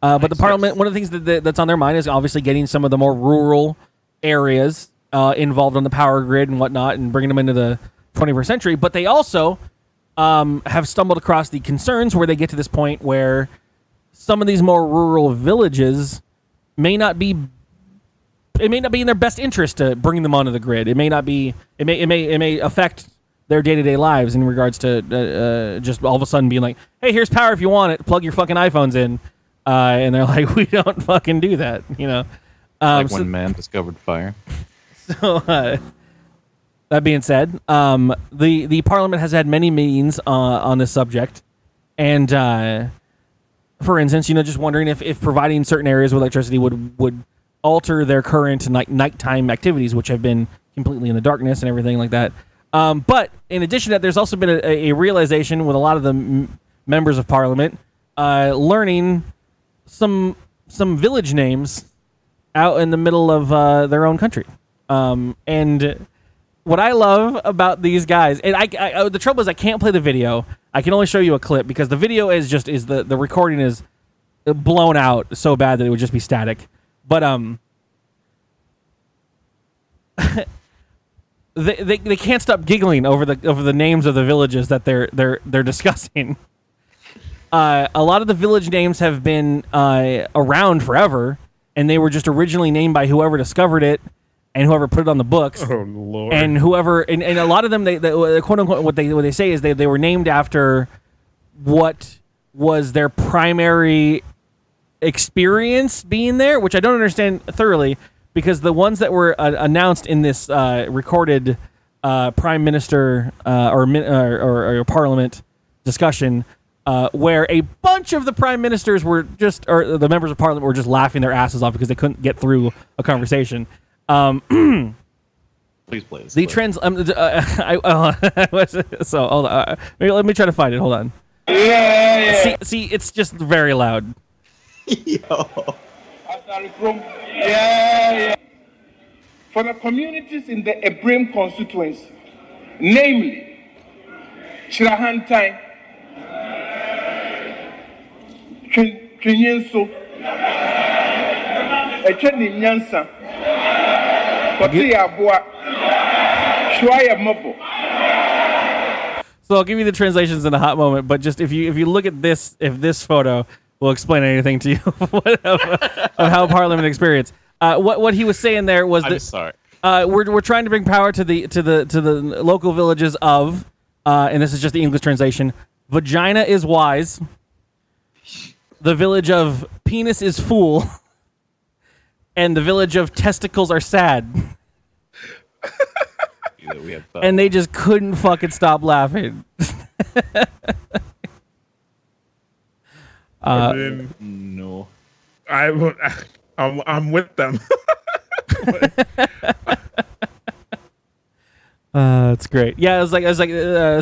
But the parliament, one of the things that's on their mind is obviously getting some of the more rural areas involved on the power grid and whatnot and bringing them into the 21st century. But they also have stumbled across the concerns where they get to this point where some of these more rural villages may not be in their best interest to bring them onto the grid. It may affect their day-to-day lives in regards to just all of a sudden being like, hey, here's power if you want it. Plug your fucking iPhones in. And they're like, we don't fucking do that, you know. When man discovered fire. So that being said, the Parliament has had many meetings on this subject, and for instance, just wondering if providing certain areas with electricity would alter their current nighttime activities, which have been completely in the darkness and everything like that. But in addition to that, there's also been a realization with a lot of the members of Parliament learning some village names out in the middle of their own country. And what I love about these guys, and I the trouble is I can't play the video. I can only show you a clip because the video is the recording is blown out so bad that it would just be static. But they can't stop giggling over the names of the villages that they're discussing. A lot of the village names have been around forever, and they were just originally named by whoever discovered it and whoever put it on the books. Oh Lord! And whoever and a lot of them, they quote unquote, what they say is they were named after what was their primary experience being there, which I don't understand thoroughly because the ones that were announced in this recorded prime minister or parliament discussion. Where a bunch of the prime ministers or the members of parliament were just laughing their asses off because they couldn't get through a conversation. Please play this. So hold on. Maybe let me try to find it. Hold on. Yeah. See, it's just very loud. Yo. Yeah. For the communities in the Ebrim constituency, namely Chirahantai, Trinyenso, Echeni Nyansa, Kotia Boa, Shwaya Mopo. So I'll give you the translations in a hot moment, but just if you look at this, if this photo will explain anything to you of how Parliament experience. What he was saying there was that. I'm sorry. We're trying to bring power to the local villages of, and this is just the English translation. Vagina is wise. The village of penis is fool. And the village of testicles are sad. And they just couldn't fucking stop laughing. No. I'm with them. It's great. Yeah, it was like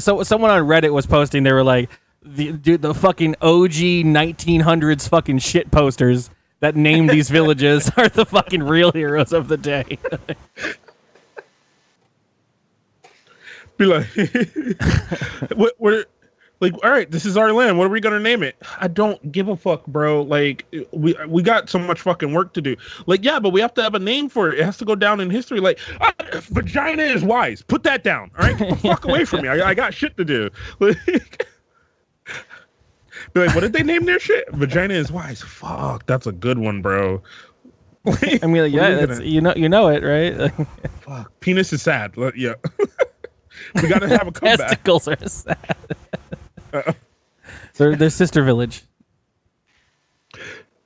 so someone on Reddit was posting, they were like, the fucking OG 1900s fucking shit posters that named these villages are the fucking real heroes of the day. Be like, we're like, all right, this is our land. What are we gonna name it? I don't give a fuck, bro. Like, we got so much fucking work to do. Like, yeah, but we have to have a name for it. It has to go down in history. Like, vagina is wise. Put that down. All right, get the fuck away from me. I got shit to do. Like, be like, what did they name their shit? Vagina is wise. Fuck, that's a good one, bro. Like, I mean, like, yeah, that's, you know it, right? Fuck, penis is sad. Yeah. We gotta have a comeback. Testicles are sad. Their sister village.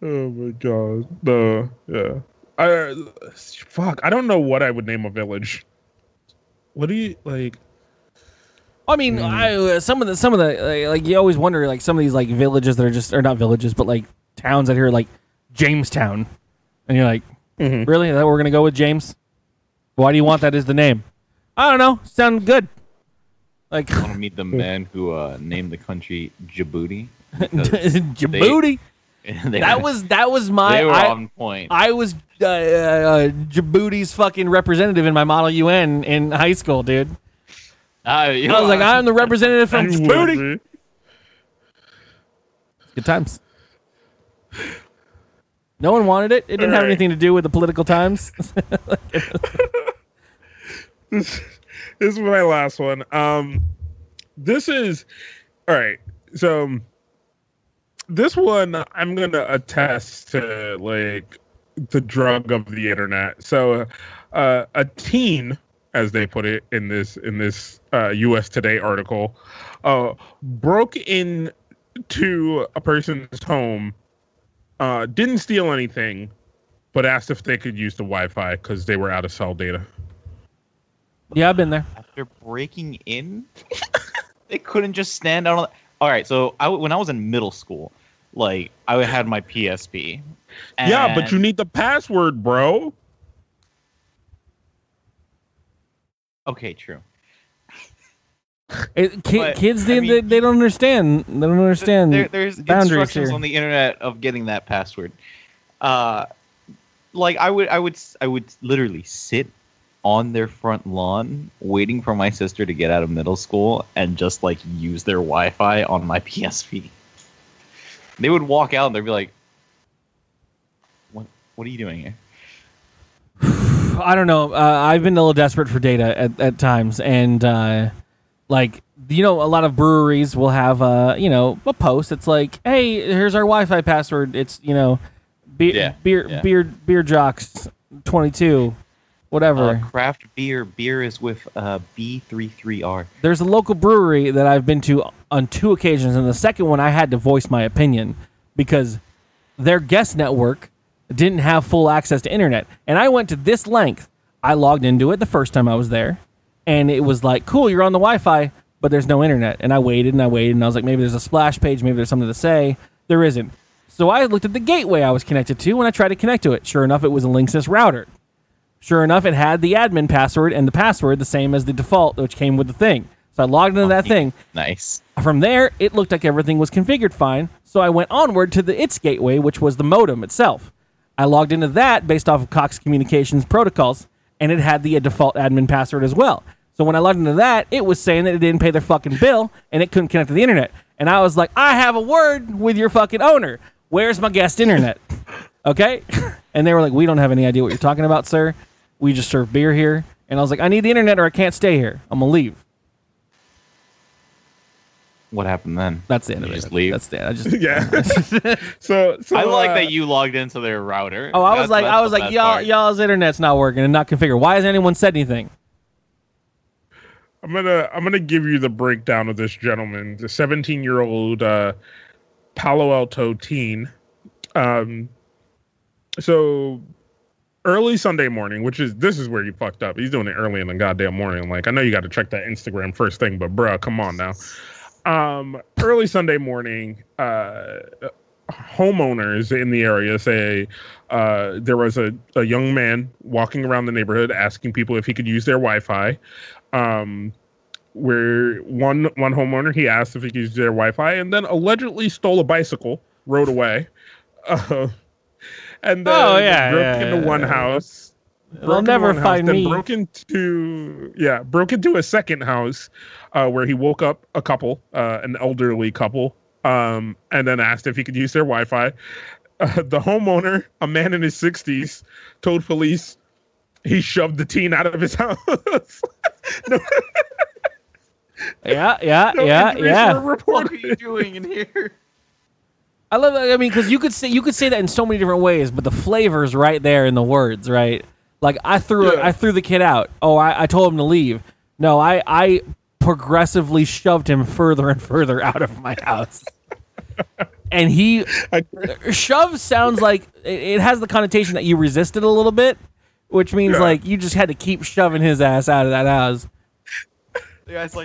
Oh my god! No, yeah. Fuck. I don't know what I would name a village. What do you like? I mean, some of the you always wonder like some of these like villages that are just or not villages but like towns that are like Jamestown, and you're like, mm-hmm. Really? Is that what we're gonna go with, James? Why do you want that as the name? I don't know. Sound good. Like, I want to meet the man who named the country Djibouti. Djibouti. That was my. They were on point. I was Djibouti's fucking representative in my Model UN in high school, dude. I was like, I'm the representative from Djibouti. Good times. No one wanted it. It didn't have anything to do with the political times. This is my last one. This is all right. So this one, I'm gonna attest to like the drug of the internet. So a teen, as they put it in this US Today article, broke into a person's home, didn't steal anything, but asked if they could use the Wi-Fi because they were out of cell data. Yeah, I've been there. After breaking in, they couldn't just stand out. All right, so when I was in middle school, like I had my PSP. And... Yeah, but you need the password, bro. Okay, true. Kids, they don't understand. They don't understand. There's instructions here on the internet of getting that password. Like I would literally sit on their front lawn waiting for my sister to get out of middle school and just like use their Wi-Fi on my PSP. They would walk out and they'd be like, what are you doing here? I don't know. I've been a little desperate for data at times. And like, you know, a lot of breweries will have a post. It's like, hey, here's our Wi-Fi password. It's, beer jocks 22. Whatever. Craft beer. Beer is with B33R. There's a local brewery that I've been to on two occasions, and the second one I had to voice my opinion because their guest network didn't have full access to internet. And I went to this length. I logged into it the first time I was there, and it was like, cool, you're on the Wi-Fi, but there's no internet. And I waited, and I was like, maybe there's a splash page, maybe there's something to say. There isn't. So I looked at the gateway I was connected to, and I tried to connect to it. Sure enough, it was a Linksys router. Sure enough, it had the admin password and the password the same as the default, which came with the thing. So I logged into that thing. Nice. From there, it looked like everything was configured fine. So I went onward to the ITS gateway, which was the modem itself. I logged into that based off of Cox Communications protocols, and it had the default admin password as well. So when I logged into that, it was saying that it didn't pay their fucking bill, and it couldn't connect to the internet. And I was like, I have a word with your fucking owner. Where's my guest internet? Okay? And they were like, we don't have any idea what you're talking about, sir. We just serve beer here. And I was like, I need the internet or I can't stay here. I'm going to leave. what happened then? That's the end of it. Just leave. Yeah. so I like that you logged into their router. Oh, I was like, y'all's internet's not working and not configured. Why hasn't anyone said anything? I'm gonna give you the breakdown of this gentleman, the 17-year-old Palo Alto teen. So early Sunday morning, this is where you fucked up. He's doing it early in the goddamn morning. Like, I know you got to check that Instagram first thing, but bruh, come on now. Early Sunday morning, homeowners in the area say there was a young man walking around the neighborhood asking people if he could use their Wi-Fi. Where one homeowner, he asked if he could use their Wi-Fi, and then allegedly stole a bicycle, rode away, and then broke into one house. They'll never find me. Then broke into a second house, where he woke up a couple, an elderly couple, and then asked if he could use their Wi-Fi. The homeowner, a man in his 60s, told police he shoved the teen out of his house. No what are you doing in here? I love that. I mean, because you could say that in so many different ways, but the flavor's right there in the words, right? Like, I threw the kid out. Oh, I told him to leave. No, I progressively shoved him further and further out of my house. And shove sounds like it has the connotation that you resisted a little bit, which means like you just had to keep shoving his ass out of that house. The guy's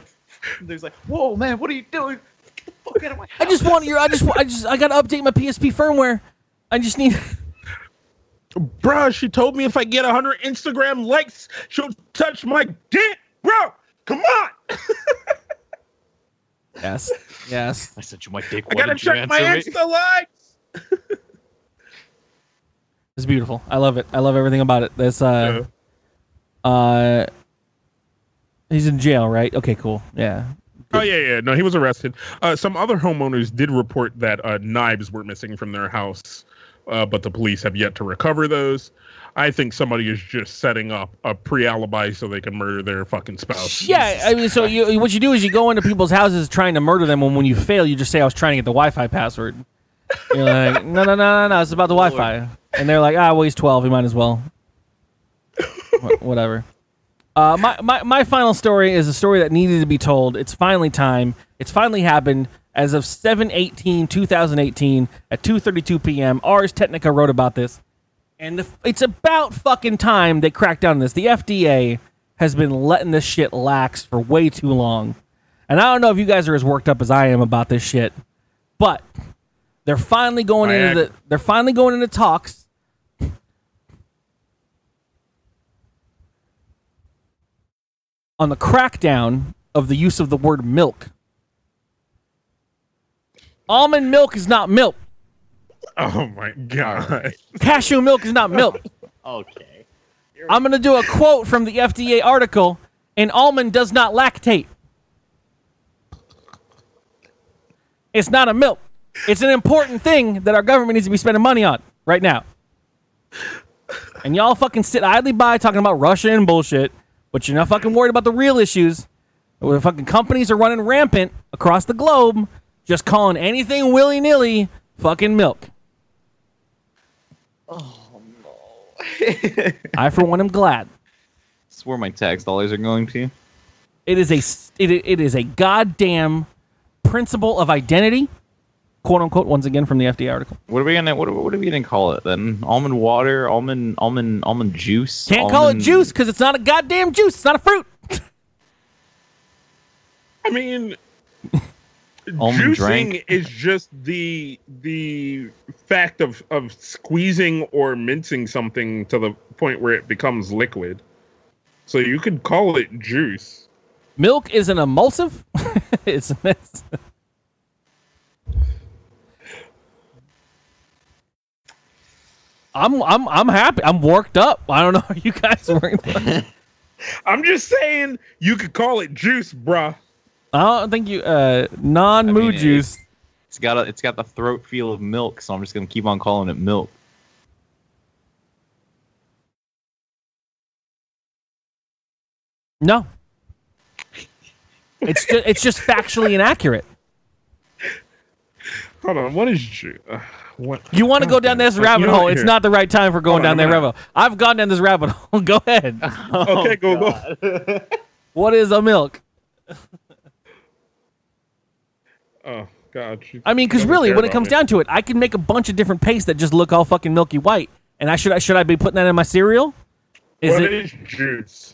like, whoa, man, what are you doing? Get the fuck out of my house. I gotta update my PSP firmware. I just need. Bruh, she told me if I get 100 Instagram likes, she'll touch my dick. Bro, come on. Yes. I sent you my dick. I gotta check my Insta likes. It's beautiful. I love it. I love everything about it. This, he's in jail, right? Okay, cool. Yeah. Good. Oh, yeah. No, he was arrested. Some other homeowners did report that knives were missing from their house, but the police have yet to recover those. I think somebody is just setting up a pre-alibi so they can murder their fucking spouse. Yeah, I mean, so what you do is you go into people's houses trying to murder them, and when you fail, you just say, I was trying to get the Wi-Fi password. You're like, no, it's about the Wi-Fi. And they're like, well, he's 12, he might as well. Whatever. My final story is a story that needed to be told. It's finally time. It's finally happened. As of 7/18/2018 at 2:32 p.m., Ars Technica wrote about this. And it's about fucking time they cracked down on this. The FDA has been letting this shit lax for way too long. And I don't know if you guys are as worked up as I am about this shit, but they're finally going into talks. On the crackdown of the use of the word milk. Almond milk is not milk. Oh my God. Cashew milk is not milk. Okay. I'm going to do a quote from the FDA article. An almond does not lactate. It's not a milk. It's an important thing that our government needs to be spending money on right now. And y'all fucking sit idly by talking about Russia and bullshit. But you're not fucking worried about the real issues. Where fucking companies are running rampant across the globe, just calling anything willy-nilly fucking milk. Oh, no. I, for one, am glad. That's where my tax dollars are going to. It is a goddamn principle of identity, quote-unquote, once again from the FDA article. What are we gonna call it then? Almond water, almond juice. Can't call it juice because it's not a goddamn juice. It's not a fruit. I mean, juicing drink is just the fact of squeezing or mincing something to the point where it becomes liquid. So you could call it juice. Milk is an emulsive. It's I'm happy. I'm worked up. I don't know. Are you guys worked up? I'm just saying you could call it juice, bruh. I don't think you non-moo juice. It's got the throat feel of milk, so I'm just gonna keep on calling it milk. No, it's just factually inaccurate. Hold on, what is you? What? You want to go down this rabbit hole? It's not the right time for going down that rabbit hole. I've gone down this rabbit hole. Go ahead. Okay, go. What is a milk? Oh God! I mean, because really, when it comes down to it, I can make a bunch of different pastes that just look all fucking milky white. And I should I be putting that in my cereal? Is what is juice?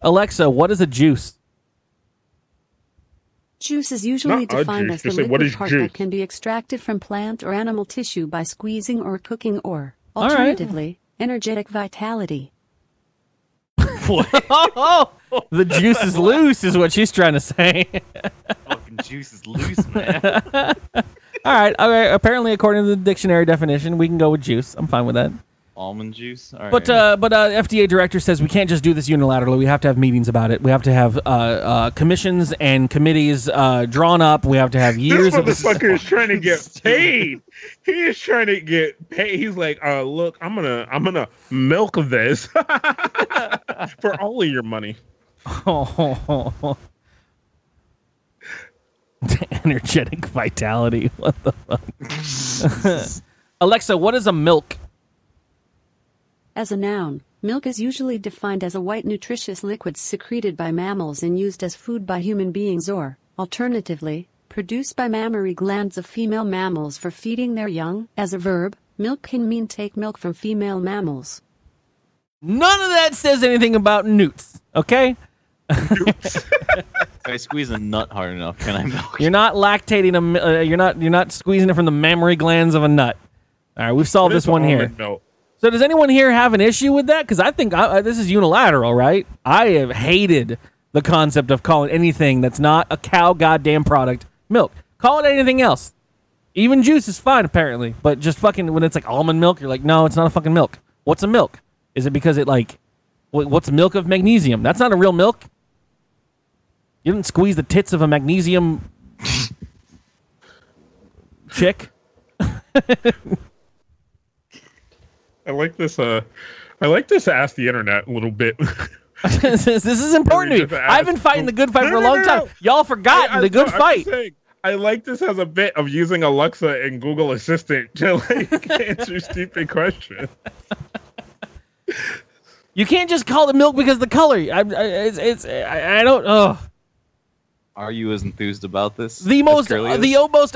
Alexa, what is a juice? Juice is usually defined as the liquid part that can be extracted from plant or animal tissue by squeezing or cooking or, alternatively, energetic vitality. The juice is loose is what she's trying to say. Fucking juice is loose, man. All right. Apparently, according to the dictionary definition, we can go with juice. I'm fine with that. Almond juice. All right. But FDA director says we can't just do this unilaterally. We have to have meetings about it. We have to have commissions and committees drawn up. We have to have years. This motherfucker is trying to get paid. He is trying to get paid. He's like, look, I'm gonna milk this for all of your money. Oh. Energetic vitality. What the fuck? Alexa, what is a milk? As a noun, milk is usually defined as a white nutritious liquid secreted by mammals and used as food by human beings or, alternatively, produced by mammary glands of female mammals for feeding their young. As a verb, milk can mean take milk from female mammals. None of that says anything about newts, okay? If I squeeze a nut hard enough, can I milk? You're not lactating you're not squeezing it from the mammary glands of a nut. All right, we've solved this one here. Note. So does anyone here have an issue with that? Because I think this is unilateral, right? I have hated the concept of calling anything that's not a cow goddamn product milk. Call it anything else. Even juice is fine, apparently. But just fucking when it's like almond milk, you're like, no, it's not a fucking milk. What's a milk? Is it because it like, what's milk of magnesium? That's not a real milk. You didn't squeeze the tits of a magnesium chick. I like this ask the internet a little bit. This is important to me. I've been fighting the good fight for a long time. Y'all forgotten the good fight. Saying, I like this as a bit of using Alexa and Google Assistant to like answer stupid questions. You can't just call it milk because of the color. I don't. Ugh. Are you as enthused about this? The most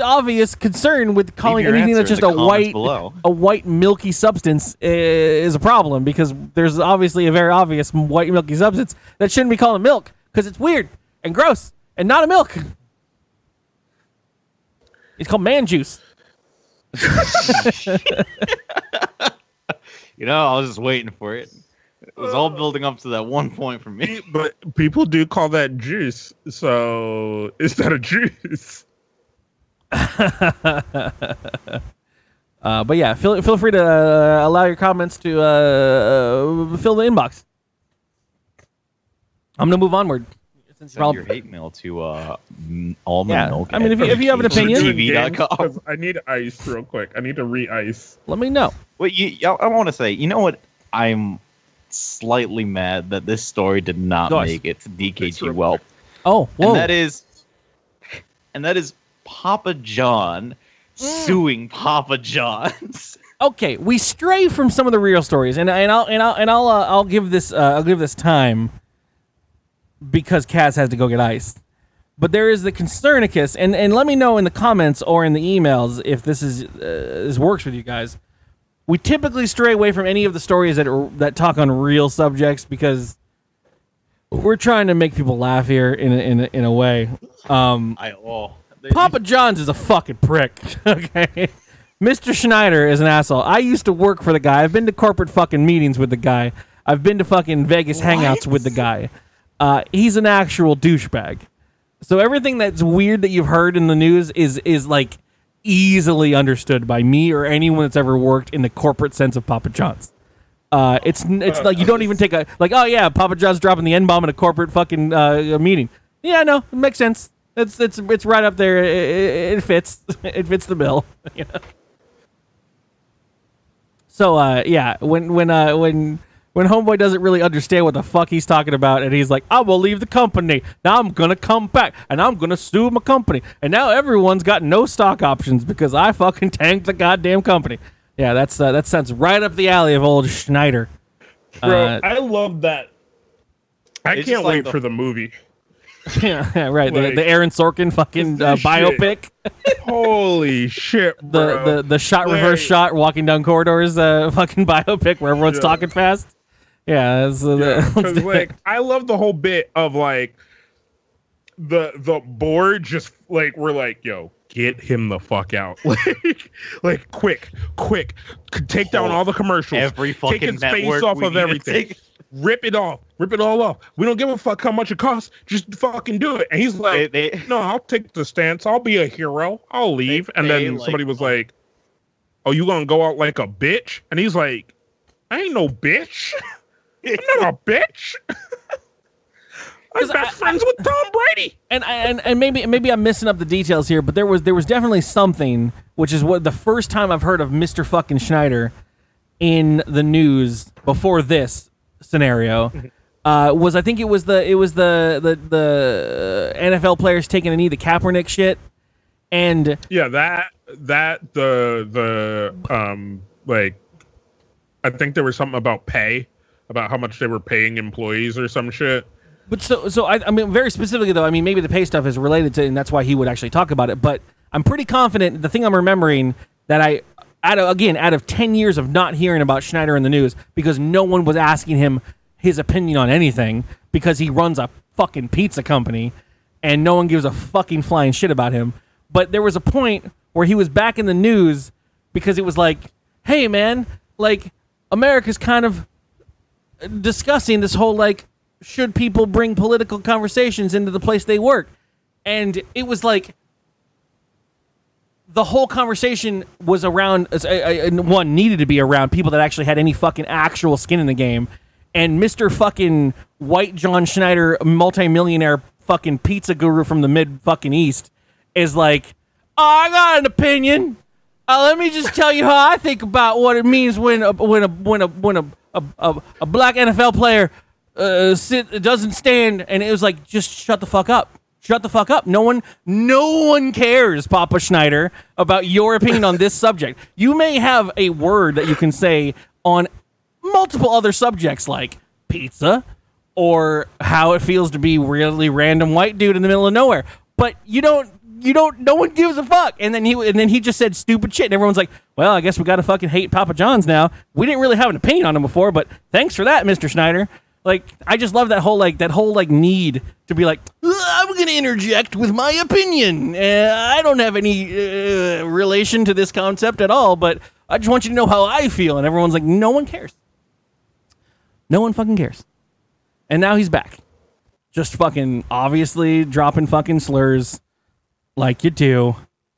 obvious concern with calling anything that's just a white milky substance is a problem because there's obviously a very obvious white milky substance that shouldn't be called milk because it's weird and gross and not a milk. It's called man juice. I was just waiting for it. It was all building up to that one point for me. But people do call that juice, so is that a juice? But yeah, feel free to allow your comments to fill the inbox. I'm going to move onward. Send your hate mail to almond milk. I mean, if you have an opinion, TV.com. I need ice real quick. I need to re-ice. Let me know. Wait, I want to say, you know what? I'm slightly mad that this story did not make it to DKG Welp. Oh, whoa. And that is Papa John suing Papa John's. Okay, we stray from some of the real stories, and I'll give this time because Kaz has to go get iced. But there is the Concernicus, and let me know in the comments or in the emails if this is this works with you guys. We typically stray away from any of the stories that talk on real subjects because we're trying to make people laugh here in a way. Papa John's is a fucking prick. Okay, Mr. Schneider is an asshole. I used to work for the guy. I've been to corporate fucking meetings with the guy. I've been to fucking Vegas hangouts with the guy. He's an actual douchebag. So everything that's weird that you've heard in the news is like easily understood by me or anyone that's ever worked in the corporate sense of Papa John's. It's like you don't even take a like, oh yeah, Papa John's dropping the N-bomb in a corporate fucking meeting. Yeah, no, it makes sense. It's right up there. It fits. It fits the bill. You know? So yeah, when when homeboy doesn't really understand what the fuck he's talking about, and he's like, I will leave the company. Now I'm going to come back, and I'm going to sue my company. And now everyone's got no stock options because I fucking tanked the goddamn company. Yeah, that's that sounds right up the alley of old Schneider. Bro, I love that. I can't wait for the movie. Yeah, right. Like, the Aaron Sorkin fucking biopic. Holy shit, bro. The shot, reverse shot, walking down corridors fucking biopic where everyone's talking fast. Yeah. Like, I love the whole bit of like the board just like, we're like, yo, get him the fuck out. like quick. Take down all the commercials. Every fucking take his face off of everything. Rip it all off. We don't give a fuck how much it costs. Just fucking do it. And he's like, no, I'll take the stance. I'll be a hero. I'll leave. And then somebody was like, oh, you gonna go out like a bitch? And he's like, I ain't no bitch. I'm not a bitch. I'm best friends with Tom Brady. And maybe I'm missing up the details here, but there was definitely something, which is what the first time I've heard of Mr. fucking Schneider in the news before this scenario was, I think it was the NFL players taking a knee, the Kaepernick shit, and yeah, that the like, I think there was something about pay, about how much they were paying employees or some shit. But so I mean, very specifically though, I mean, maybe the pay stuff is related to, and that's why he would actually talk about it. But I'm pretty confident the thing I'm remembering that out of 10 years of not hearing about Schneider in the news, because no one was asking him his opinion on anything, because he runs a fucking pizza company and no one gives a fucking flying shit about him. But there was a point where he was back in the news because it was like, hey man, like, America's kind of discussing this whole, like, should people bring political conversations into the place they work? And it was like, the whole conversation was around, one needed to be around people that actually had any fucking actual skin in the game. And Mr. fucking White John Schneider, multimillionaire fucking pizza guru from the mid fucking East, is like, oh, I got an opinion. Let me just tell you how I think about what it means when a black NFL player doesn't stand. And it was like, just shut the fuck up. Shut the fuck up. No one cares, Papa Schneider, about your opinion on this subject. You may have a word that you can say on multiple other subjects like pizza or how it feels to be really random white dude in the middle of nowhere. But you don't no one gives a fuck. And then he just said stupid shit, and everyone's like, well, I guess we gotta fucking hate Papa John's now. We didn't really have an opinion on him before, but thanks for that, Mr. Schneider. Like, I just love that whole need to be like, I'm going to interject with my opinion. I don't have any relation to this concept at all, but I just want you to know how I feel. And everyone's like, no one cares. No one fucking cares. And now he's back. Just fucking obviously dropping fucking slurs like you do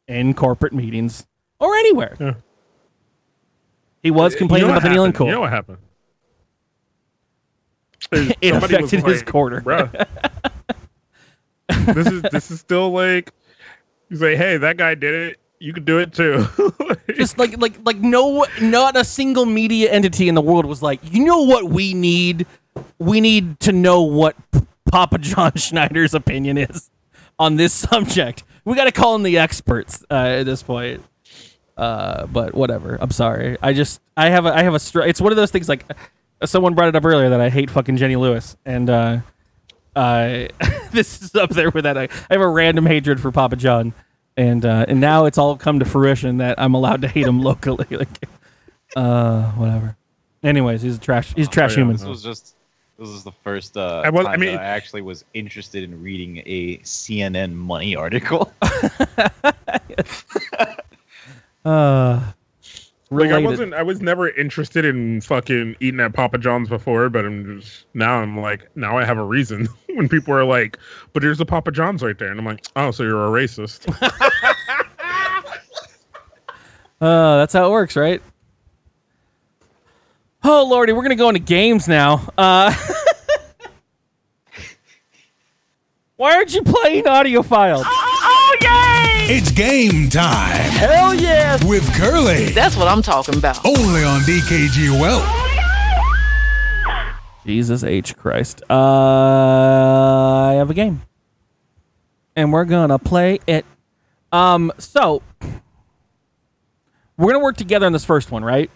in corporate meetings or anywhere. Yeah. He was complaining about the kneeling cool. You know what happened? It affected his quarter. This is still like, you say, hey, that guy did it. You could do it too. Just like no, not a single media entity in the world was like, you know what we need? We need to know what Papa John Schneider's opinion is on this subject. We got to call in the experts at this point. But whatever. I'm sorry. It's one of those things like. Someone brought it up earlier that I hate fucking Jenny Lewis, and this is up there with that. I have a random hatred for Papa John, and now it's all come to fruition that I'm allowed to hate him locally. Like, whatever. Anyways, he's a trash human. This was the first time I actually was interested in reading a CNN money article. Related. Like, I was never interested in fucking eating at Papa John's before, but now I have a reason. When people are like, but here's a Papa John's right there, and I'm like, oh, so you're a racist. That's how it works, right? Oh lordy, we're gonna go into games now. Why aren't you playing Audiophiles? Oh yeah! It's game time. Hell yes. With Curly. That's what I'm talking about. Only on DKGOL. Jesus H. Christ. I have a game. And we're going to play it. So, we're going to work together on this first one, right?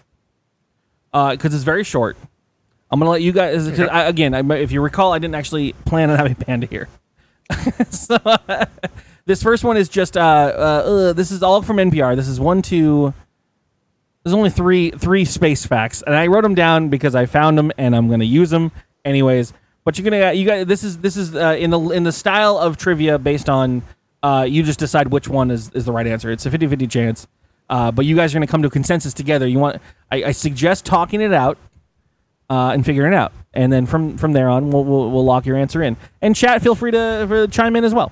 Because it's very short. I'm going to let you guys... if you recall, I didn't actually plan on having Panda here. So, this first one is just... this is all from NPR. This is one, two... There's only three space facts, and I wrote them down because I found them, and I'm going to use them anyways. But you're going to... This is in the style of trivia based on... you just decide which one is the right answer. It's a 50-50 chance. But you guys are going to come to a consensus together. I suggest talking it out and figuring it out. And then from there on, we'll lock your answer in. And chat, feel free to chime in as well.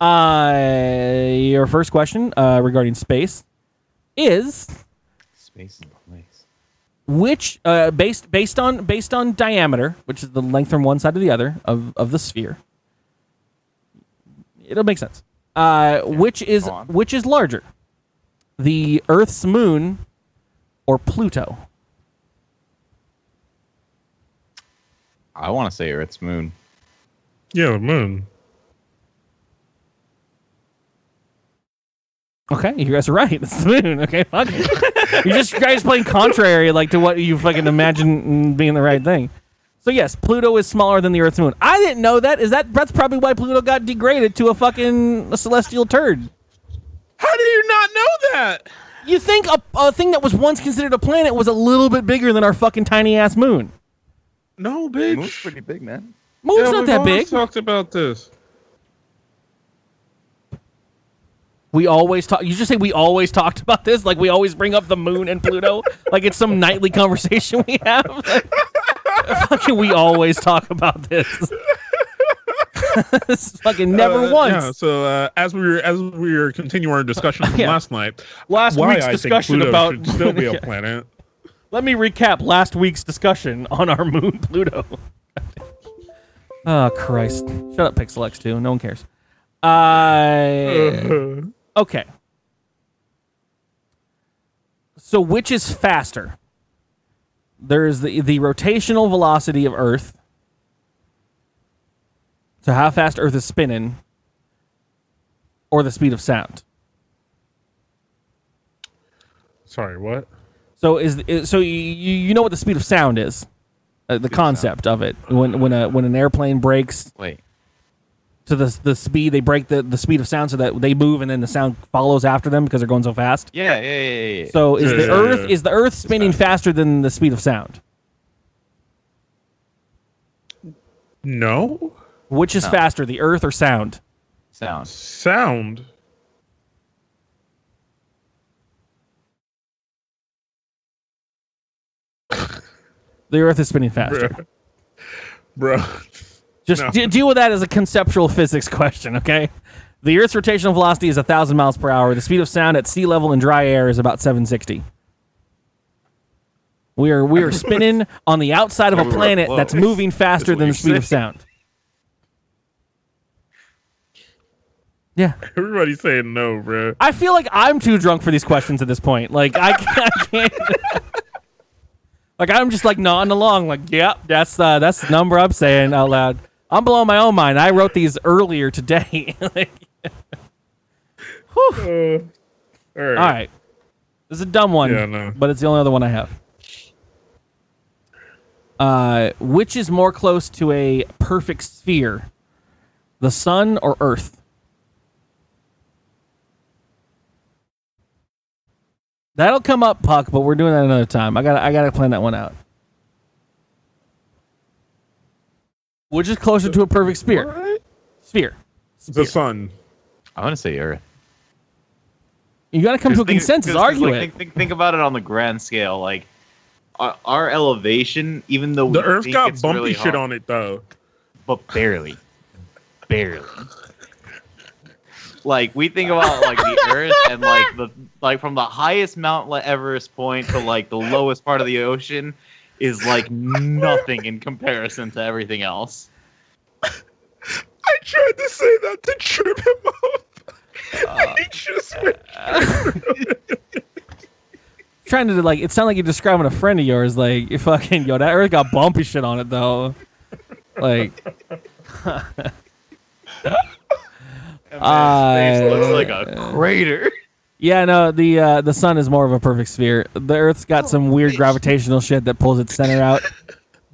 Your first question regarding space is... Space and place. Which, based on diameter, which is the length from one side to the other of the sphere, it'll make sense. Which is larger, the Earth's moon or Pluto? I want to say Earth's moon. Yeah, the moon. Okay, you guys are right. It's the moon. Okay, fuck it. You're just guys playing contrary to what you fucking imagine being the right thing. So yes, Pluto is smaller than the Earth's moon. I didn't know that. That's probably why Pluto got degraded to a celestial turd. How do you not know that? You think a thing that was once considered a planet was a little bit bigger than our fucking tiny ass moon? No, bitch. The moon's pretty big, man. Moon's not that big. We talked about this. We always talk. You just say we always talked about this. Like we always bring up the moon and Pluto. Like it's some nightly conversation we have. Fucking, we always talk about this. This fucking never once. Yeah, so as we were continuing our discussion from last night, last week's discussion about still be a planet. Let me recap last week's discussion on our moon Pluto. Oh Christ! Shut up, Pixelx 2. No one cares. Okay. So which is faster? There's the rotational velocity of Earth. So how fast Earth is spinning, or the speed of sound? Sorry, what? So you know what the speed of sound is? The concept of it when an airplane breaks. Wait. To the speed, they break the speed of sound so that they move, and then the sound follows after them because they're going so fast. Yeah. So is the Earth spinning faster than the speed of sound? No. Which is faster, the Earth or sound? Sound. The Earth is spinning faster. Bro. Just deal with that as a conceptual physics question, okay? The Earth's rotational velocity is 1,000 miles per hour. The speed of sound at sea level and dry air is about 760. We are spinning on the outside of a planet that's moving faster than the speed of sound. Yeah. Everybody's saying no, bro. I feel like I'm too drunk for these questions at this point. Like, I can't... Like, I'm just, nodding along, that's the number I'm saying out loud. I'm blowing my own mind. I wrote these earlier today. All right. This is a dumb one, but it's the only other one I have. Which is more close to a perfect sphere, the sun or Earth? That'll come up, Puck, but we're doing that another time. I gotta plan that one out. Which is closer to a perfect sphere? What? Sphere. The sun. I want to say Earth. You gotta come to a consensus. Argue it. Think about it on the grand scale. Like our elevation, even though the Earth got bumpy really shit on it, though, but barely. Like we think about the Earth and the from the highest Mount Everest point to the lowest part of the ocean is nothing in comparison to everything else. I tried to say that to trip him up. He just trying to, like, it sounded like you're describing a friend of yours. Like, you fucking, yo, that earth got bumpy shit on it, though. Like, his face looks like a crater. Yeah, no, the sun is more of a perfect sphere. The earth's got some weird gravitational shit that pulls its center out.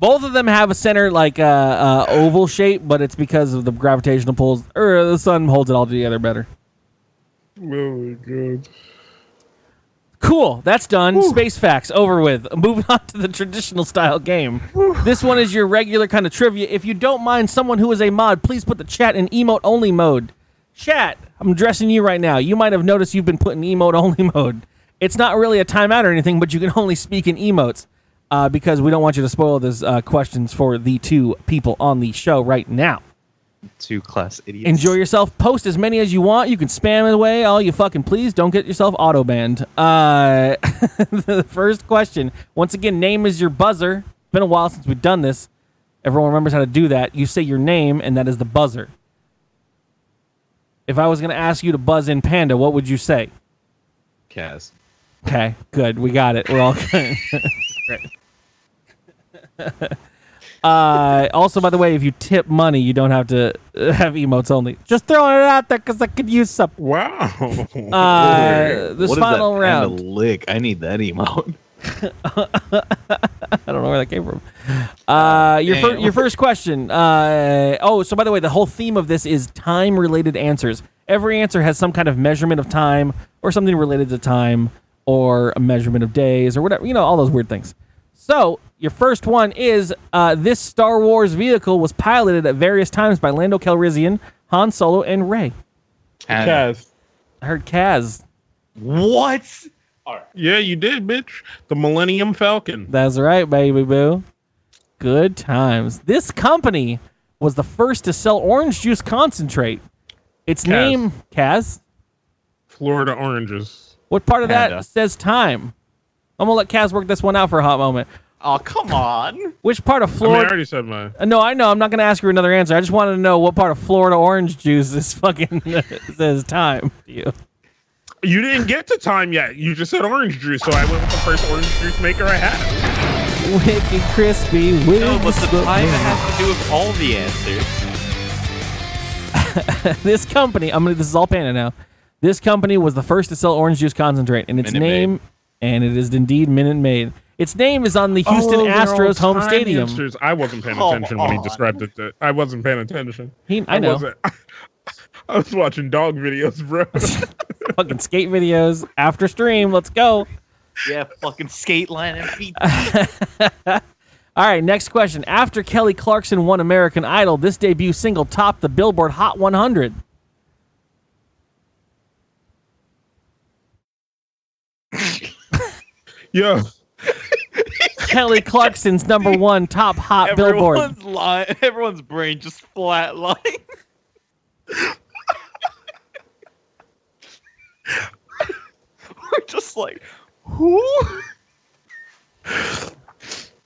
Both of them have a center, like, oval shape, but it's because of the gravitational pulls. The sun holds it all together better. Oh, my God. Cool. That's done. Woo. Space facts over with. Moving on to the traditional style game. Woo. This one is your regular kind of trivia. If you don't mind someone who is a mod, please put the chat in emote only mode. Chat, I'm addressing you right now. You might have noticed you've been put in emote only mode. It's not really a timeout or anything, but you can only speak in emotes because we don't want you to spoil those questions for the two people on the show right now. Two class idiots. Enjoy yourself. Post as many as you want. You can spam it away all you fucking please. Don't get yourself auto banned. The first question. Once again, name is your buzzer. It's been a while since we've done this. Everyone remembers how to do that. You say your name, and that is the buzzer. If I was going to ask you to buzz in Panda, what would you say? Kaz. Okay, good. We got it. We're all good. Right. Also, by the way, if you tip money, you don't have to have emotes only. Just throwing it out there because I could use some. Wow. This what final is that round. Kind of lick. I need that emote. I don't know where that came from. Your first question. So by the way, the whole theme of this is time-related answers. Every answer has some kind of measurement of time or something related to time or a measurement of days or whatever. You know, all those weird things. So, your first one is, this Star Wars vehicle was piloted at various times by Lando Calrissian, Han Solo, and Rey. Kaz. I heard Kaz. What? All right. Yeah, you did, bitch. The Millennium Falcon. That's right, baby boo. Good times. This company was the first to sell orange juice concentrate. Its name, Kaz? Florida Oranges. What part of that says time? I'm going to let Kaz work this one out for a hot moment. Oh, come on. Which part of Florida... I already said mine. No, I know. I'm not going to ask you another answer. I just wanted to know what part of Florida orange juice is fucking says time to you. You didn't get to time yet. You just said orange juice, so I went with the first orange juice maker I had. Wicked crispy. No, but the time has to do with all the answers. This company... this is all Panda now. This company was the first to sell orange juice concentrate, and its name... And it is indeed Minute Maid. Its name is on the Houston Astros home stadium. Answers. I wasn't paying attention when he described it. I wasn't paying attention. I know. I was watching dog videos, bro. Fucking skate videos after stream. Let's go. Yeah, fucking skate line and feet. All right, next question. After Kelly Clarkson won American Idol, this debut single topped the Billboard Hot 100. Yo. Kelly Clarkson's number one top hot Billboard. Everyone's brain just flatlined. We're just like, who?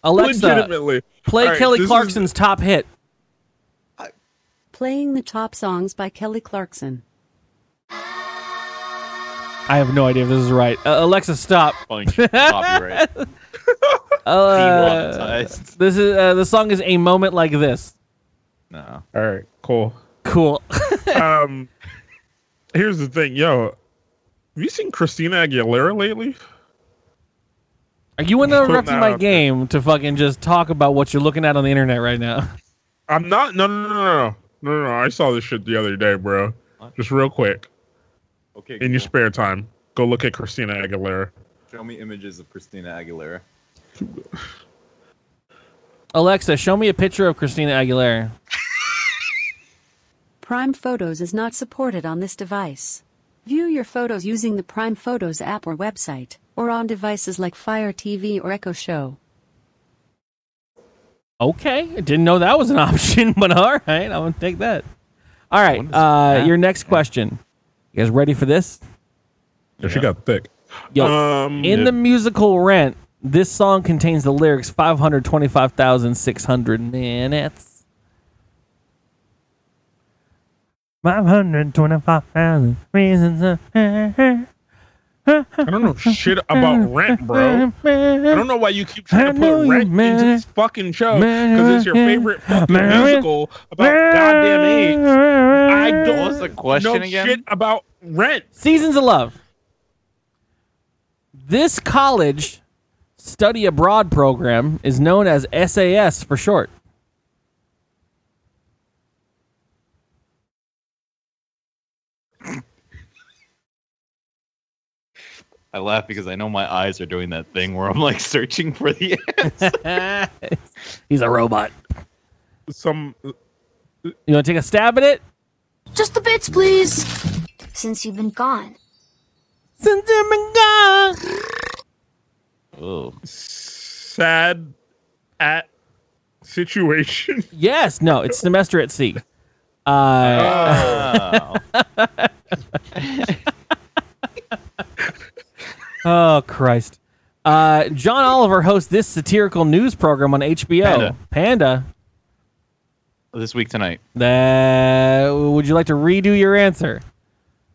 Alexa, play Kelly Clarkson's top hit. Playing the top songs by Kelly Clarkson. I have no idea if this is right. Alexa, stop. Copyright. This is the song is A Moment Like This. No. All right. Cool. Here's the thing, yo. Have you seen Christina Aguilera lately? Are you interrupting my game to fucking just talk about what you're looking at on the internet right now? I'm not. No. I saw this shit the other day, bro. What? Just real quick. Okay, in your spare time, go look at Christina Aguilera. Show me images of Christina Aguilera. Alexa, show me a picture of Christina Aguilera. Prime Photos is not supported on this device. View your photos using the Prime Photos app or website, or on devices like Fire TV or Echo Show. Okay, I didn't know that was an option, but all right, I'm going to take that. All right, your next question. You guys ready for this? Yeah, she got thick. Yo, the musical Rent, this song contains the lyrics 525,600 minutes. 525,000 reasons. I don't know shit about rent, bro. I don't know why you keep trying to put rent into this fucking show because it's your favorite fucking musical about goddamn age. I don't know shit about rent. Seasons of Love. This college study abroad program is known as SAS for short. I laugh because I know my eyes are doing that thing where I'm like searching for the answer. He's a robot. You want to take a stab at it? Just the bits, please. Since you've been gone. Oh. Sad at situation. Yes. No, it's Semester at Sea. Oh, Christ. John Oliver hosts this satirical news program on HBO. Panda. This week tonight. Would you like to redo your answer?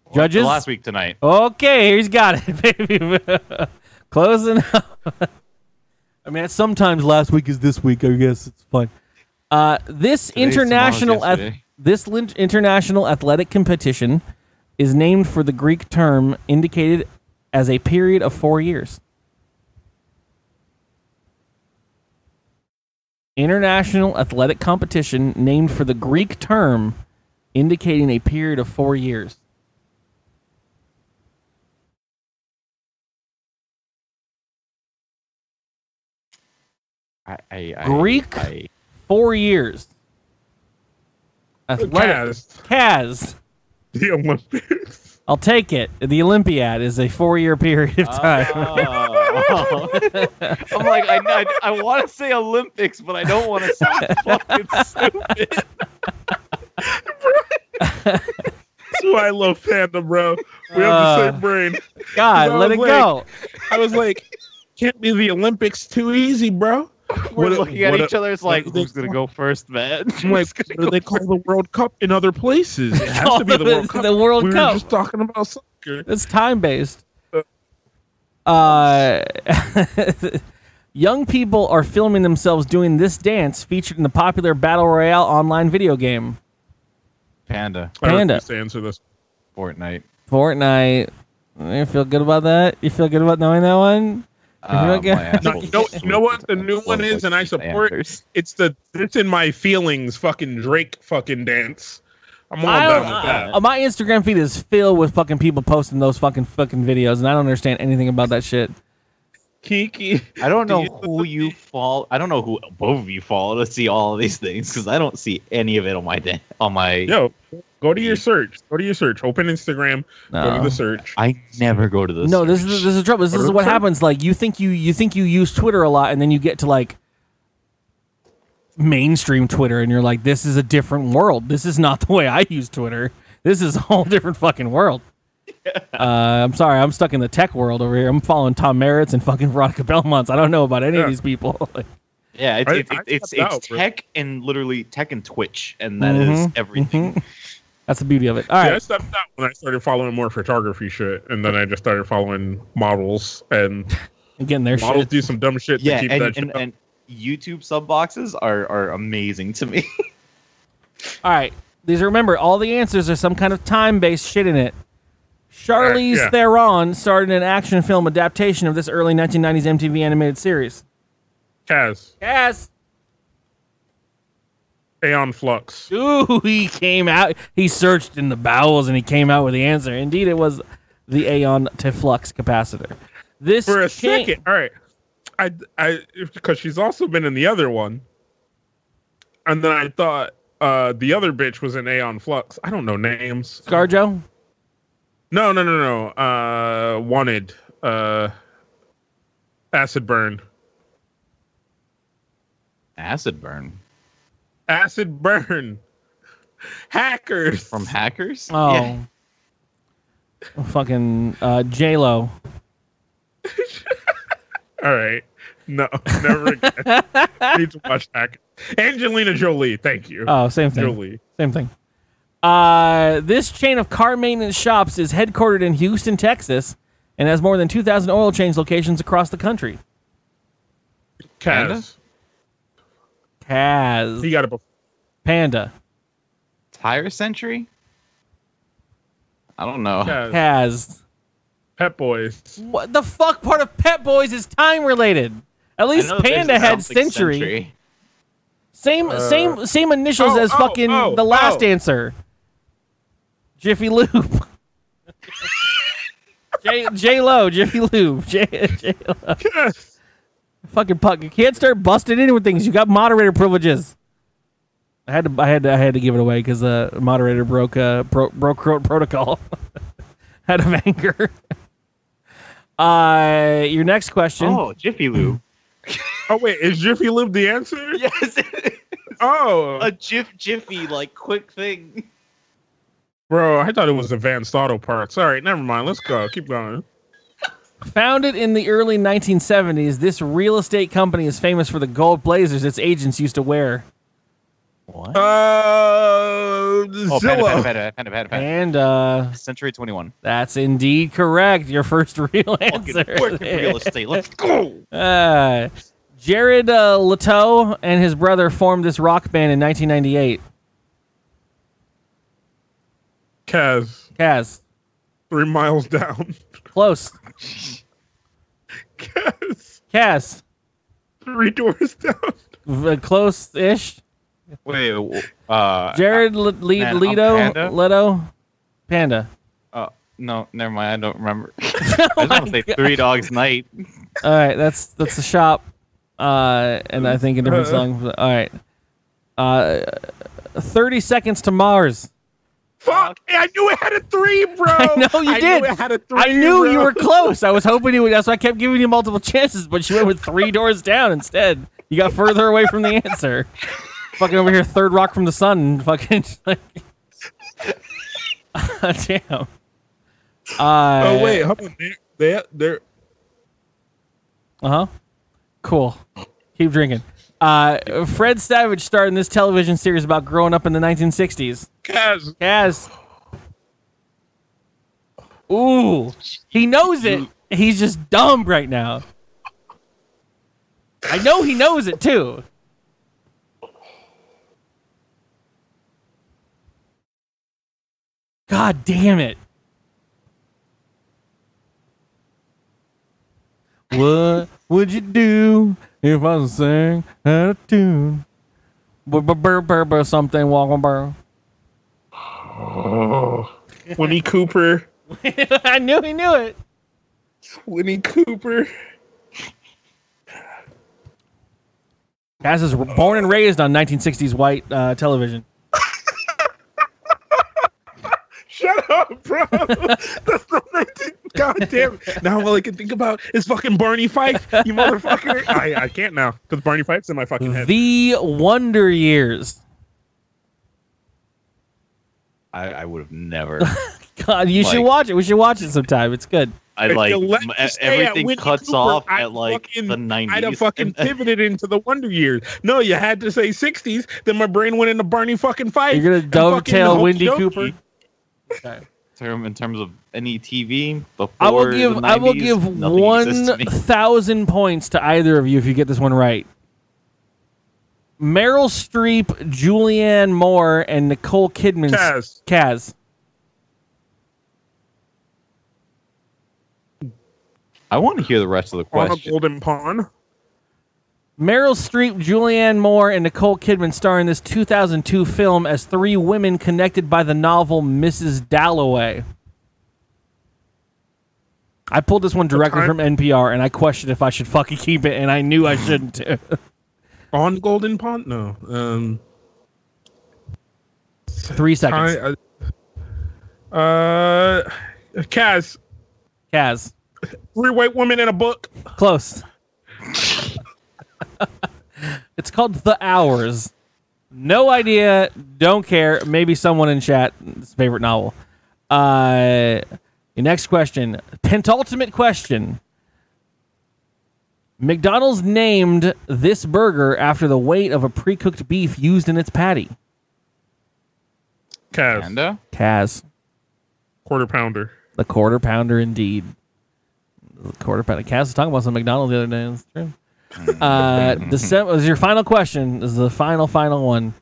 Well, judges? Last week tonight. Okay, he's got it, baby. Closing up. I mean, sometimes last week is this week. I guess it's fine. This international athletic competition is named for the Greek term indicated as a period of 4 years. International athletic competition named for the Greek term indicating a period of 4 years. Greek 4 years. Athletic. Kaz. The Olympics. I'll take it. The Olympiad is a 4-year period of time. I'm like, I want to say Olympics, but I don't want to sound fucking stupid. That's why I love Panda, bro. We have the same brain. God, let it go. I was like, can't be the Olympics too easy, bro. We're looking at each other. It's like, who's going to go first, man? Like, they call the World Cup in other places. It has to be the World Cup. We were just talking about soccer. It's time-based. Young people are filming themselves doing this dance featured in the popular Battle Royale online video game. Panda. I refuse to answer this. Fortnite. You feel good about that? You feel good about knowing that one? You know what the new one is, and I support it's the "It's in My Feelings" fucking Drake fucking dance. I'm all down with that. My Instagram feed is filled with fucking people posting those fucking videos, and I don't understand anything about that shit. Kiki, I don't know who you follow. I don't know who both of you follow to see all of these things because I don't see any of it on my Yo, go to your search. Open Instagram. No. Go to the search. I never go to the search. No, this is trouble. This is what happens. Like you think you use Twitter a lot, and then you get to like mainstream Twitter, and you're like, this is a different world. This is not the way I use Twitter. This is a whole different fucking world. I'm sorry, I'm stuck in the tech world over here. I'm following Tom Merritt's and fucking Veronica Belmont's. I don't know about any of these people. Yeah, it's tech and literally tech and Twitch, and that is everything. That's the beauty of it. All right. I stepped out when I started following more photography shit, and then I just started following models and again, their models shit. Do some dumb shit. Yeah, to keep that shit up. And YouTube sub boxes are amazing to me. All right, remember all the answers are some kind of time based shit in it. Charlize Theron starred in an action film adaptation of this early 1990s MTV animated series. Kaz. Aeon Flux. Ooh, he came out. He searched in the bowels and he came out with the answer. Indeed, it was the Aeon to Flux capacitor. This for a second. All right, I because she's also been in the other one, and then I thought the other bitch was in Aeon Flux. I don't know names. ScarJo. No. Wanted. Acid burn. Hackers. From Hackers? Oh. Yeah. Fucking J-Lo. All right. No, never again. Need to watch Hackers. Angelina Jolie. Thank you. Oh, same thing. This chain of car maintenance shops is headquartered in Houston, Texas, and has more than 2,000 oil change locations across the country. Kaz. He got it before. Panda. Tire Century? I don't know. Kaz. Pet Boys. What the fuck part of Pet Boys is time related? At least Panda had Century. Same initials as fucking the last answer. Jiffy Lube. J-Lo, Jiffy Lube. J-Lo. Yes. Fucking puck. You can't start busting in with things. You got moderator privileges. I had to give it away because the moderator broke protocol out of anger. Your next question. Oh, Jiffy Lube. Oh wait, is Jiffy Lube the answer? Yes. It is. Oh, a Jiffy like quick thing. Bro, I thought it was Advanced Auto Parts. All right, never mind. Let's go. Keep going. Founded in the early 1970s, this real estate company is famous for the gold blazers its agents used to wear. What? Zillow. And Century 21. That's indeed correct. Your first real answer. Real estate. Let's go. Jared Leto and his brother formed this rock band in 1998. Kaz. 3 miles down. Close. Kaz. Three doors down. Close-ish. Wait, Jared Leto, Panda. No, never mind. I don't remember. I don't say Three Dogs Night. All right, that's the shop, and I think a different song. All right, 30 Seconds to Mars. Fuck! I knew it had a three, bro. I know you did. Knew it had a three, I knew you were close. I was hoping you would. That's why I kept giving you multiple chances, but you went with Three Doors Down instead. You got further away from the answer. Fucking over here, Third Rock from the Sun. Fucking like, damn. Oh wait, hold on. They're. Uh huh. Cool. Keep drinking. Fred Savage starred in this television series about growing up in the 1960s. Kaz. Ooh, he knows it. He's just dumb right now. I know he knows it too. God damn it. What would you do if I sang out of tune? Something walking burr. Oh, Winnie Cooper. I knew he knew it. Winnie Cooper. Cass is born and raised on 1960s white television. Shut up, bro. That's the 19. God damn it. Now all I can think about is fucking Barney Fife, you motherfucker. I can't now because Barney Fife's in my fucking head. The Wonder Years. I would have never. God, you should watch it. We should watch it sometime. It's good. I like everything cuts Cooper, off at like fucking, the 90s. I'd have fucking pivoted into the Wonder Years. No, you had to say 60s. Then my brain went into Barney fucking Fife. You're gonna dovetail Winnie Cooper. Okay. In terms of any TV, before the 90s, I will give 1,000 points to either of you if you get this one right. Meryl Streep, Julianne Moore, and Nicole Kidman. Kaz. I want to hear the rest of the question. On a golden pond. Meryl Streep, Julianne Moore, and Nicole Kidman star in this 2002 film as three women connected by the novel Mrs. Dalloway. I pulled this one directly from NPR, and I questioned if I should fucking keep it, and I knew I shouldn't too. On Golden Pond? No. 3 seconds. Kaz. Three white women in a book. Close. It's called The Hours. No idea. Don't care. Maybe someone in chat's favorite novel. Your next question. Penultimate question. McDonald's named this burger after the weight of a pre-cooked beef used in its patty. Kaz. Quarter pounder. The quarter pounder indeed. quarter pound of cast. I was talking about some McDonald's the other day. It's true. December is your final question. This is the final one.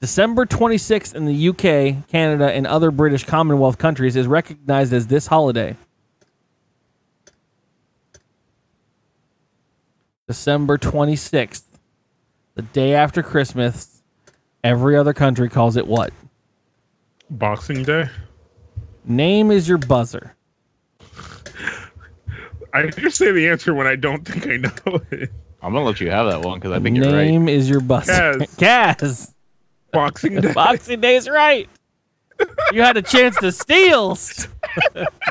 December 26th in the UK, Canada, and other British Commonwealth countries is recognized as this holiday. December 26th, the day after Christmas, every other country calls it what? Boxing Day. Name is your buzzer. I just say the answer when I don't think I know it. I'm going to let you have that one because I think you're right. Name is your buzzer. Kaz. Boxing Day. Boxing Day is right. You had a chance to steal.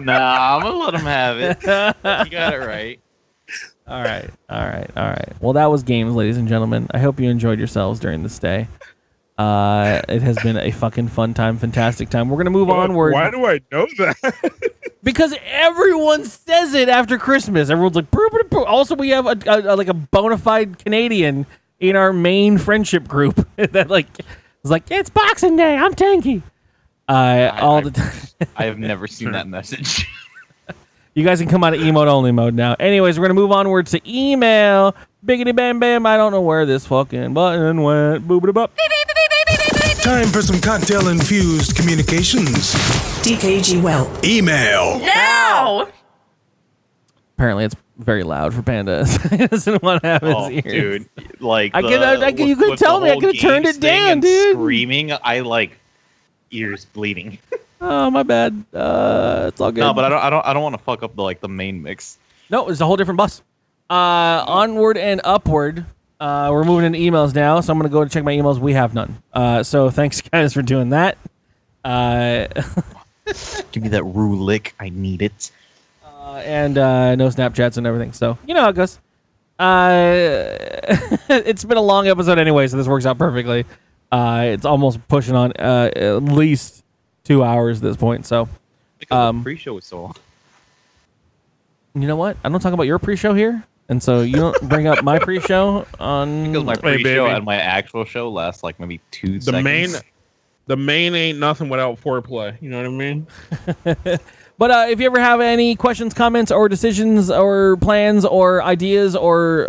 Nah, I'm going to let him have it. You got it right. All right. Well, that was games, ladies and gentlemen. I hope you enjoyed yourselves during this day. It has been a fucking fun time, fantastic time. We're going to move onward. Why do I know that? Because everyone says it after Christmas. Everyone's like, brr, brr, brr. Also, we have a bona fide Canadian in our main friendship group that is like, it's Boxing Day. I'm tanky. I have never seen that message. You guys can come out of emote only mode now. Anyways, we're going to move onward to email. Biggity bam bam. I don't know where this fucking button went. Boobity bop. Time for some cocktail infused communications. DKG well. Email. Now! Apparently, it's very loud for Panda. He doesn't want to have his ears. Dude. You could tell me. I could have turned it down, dude. Screaming. Ears bleeding. Oh, my bad. It's all good. No, but I don't want to fuck up the main mix. No, it's a whole different bus. Onward and upward. We're moving into emails now, so I'm going to go and check my emails. We have none. So thanks, guys, for doing that. Give me that rule lick. I need it. And no Snapchats and everything. So you know how it goes. It's been a long episode anyway, so this works out perfectly. It's almost pushing on at least 2 hours at this point. So the pre-show was so long. You know what? I don't talk about your pre-show here. And so you don't bring up my pre-show on... Because my pre-show and my actual show last maybe 2 seconds. The main ain't nothing without foreplay. You know what I mean? But if you ever have any questions, comments, or decisions, or plans, or ideas, or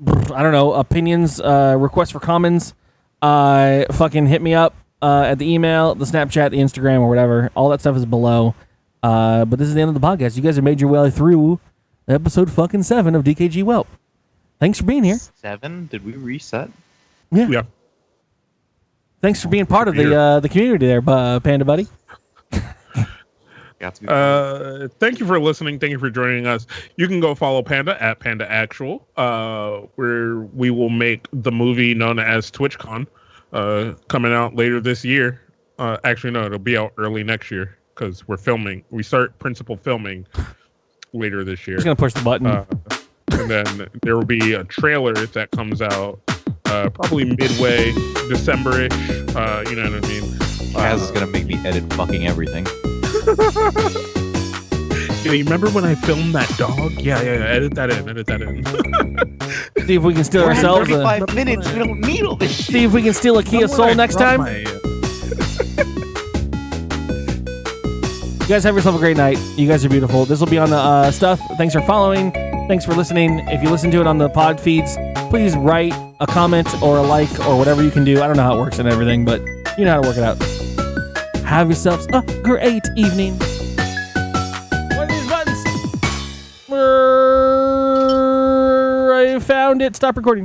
opinions, requests for comments, fucking hit me up at the email, the Snapchat, the Instagram, or whatever. All that stuff is below. But this is the end of the podcast. You guys have made your way through episode fucking 7 of DKG Welp. Thanks for being here. 7? Did we reset? Yeah. Thanks for being part of the community there, Panda Buddy. Thank you for listening. Thank you for joining us. You can go follow Panda at Panda Actual, where we will make the movie known as TwitchCon coming out later this year. Actually, no, it'll be out early next year because we're filming. We start principal filming later this year. I'm just going to push the button. And then there will be a trailer that comes out probably midway December-ish. You know what I mean? Kaz is going to make me edit fucking everything. You remember when I filmed that dog? Yeah. Edit that in. See if we can steal ourselves 35 minutes. We don't need all this shit. See if we can steal a Kia Soul next time. You guys have yourself a great night. You guys are beautiful. This will be on the stuff. Thanks for following. Thanks for listening. If you listen to it on the pod feeds, please write a comment or a like or whatever you can do. I don't know how it works and everything, but you know how to work it out. Have yourselves a great evening. What are these buttons? I found it. Stop recording.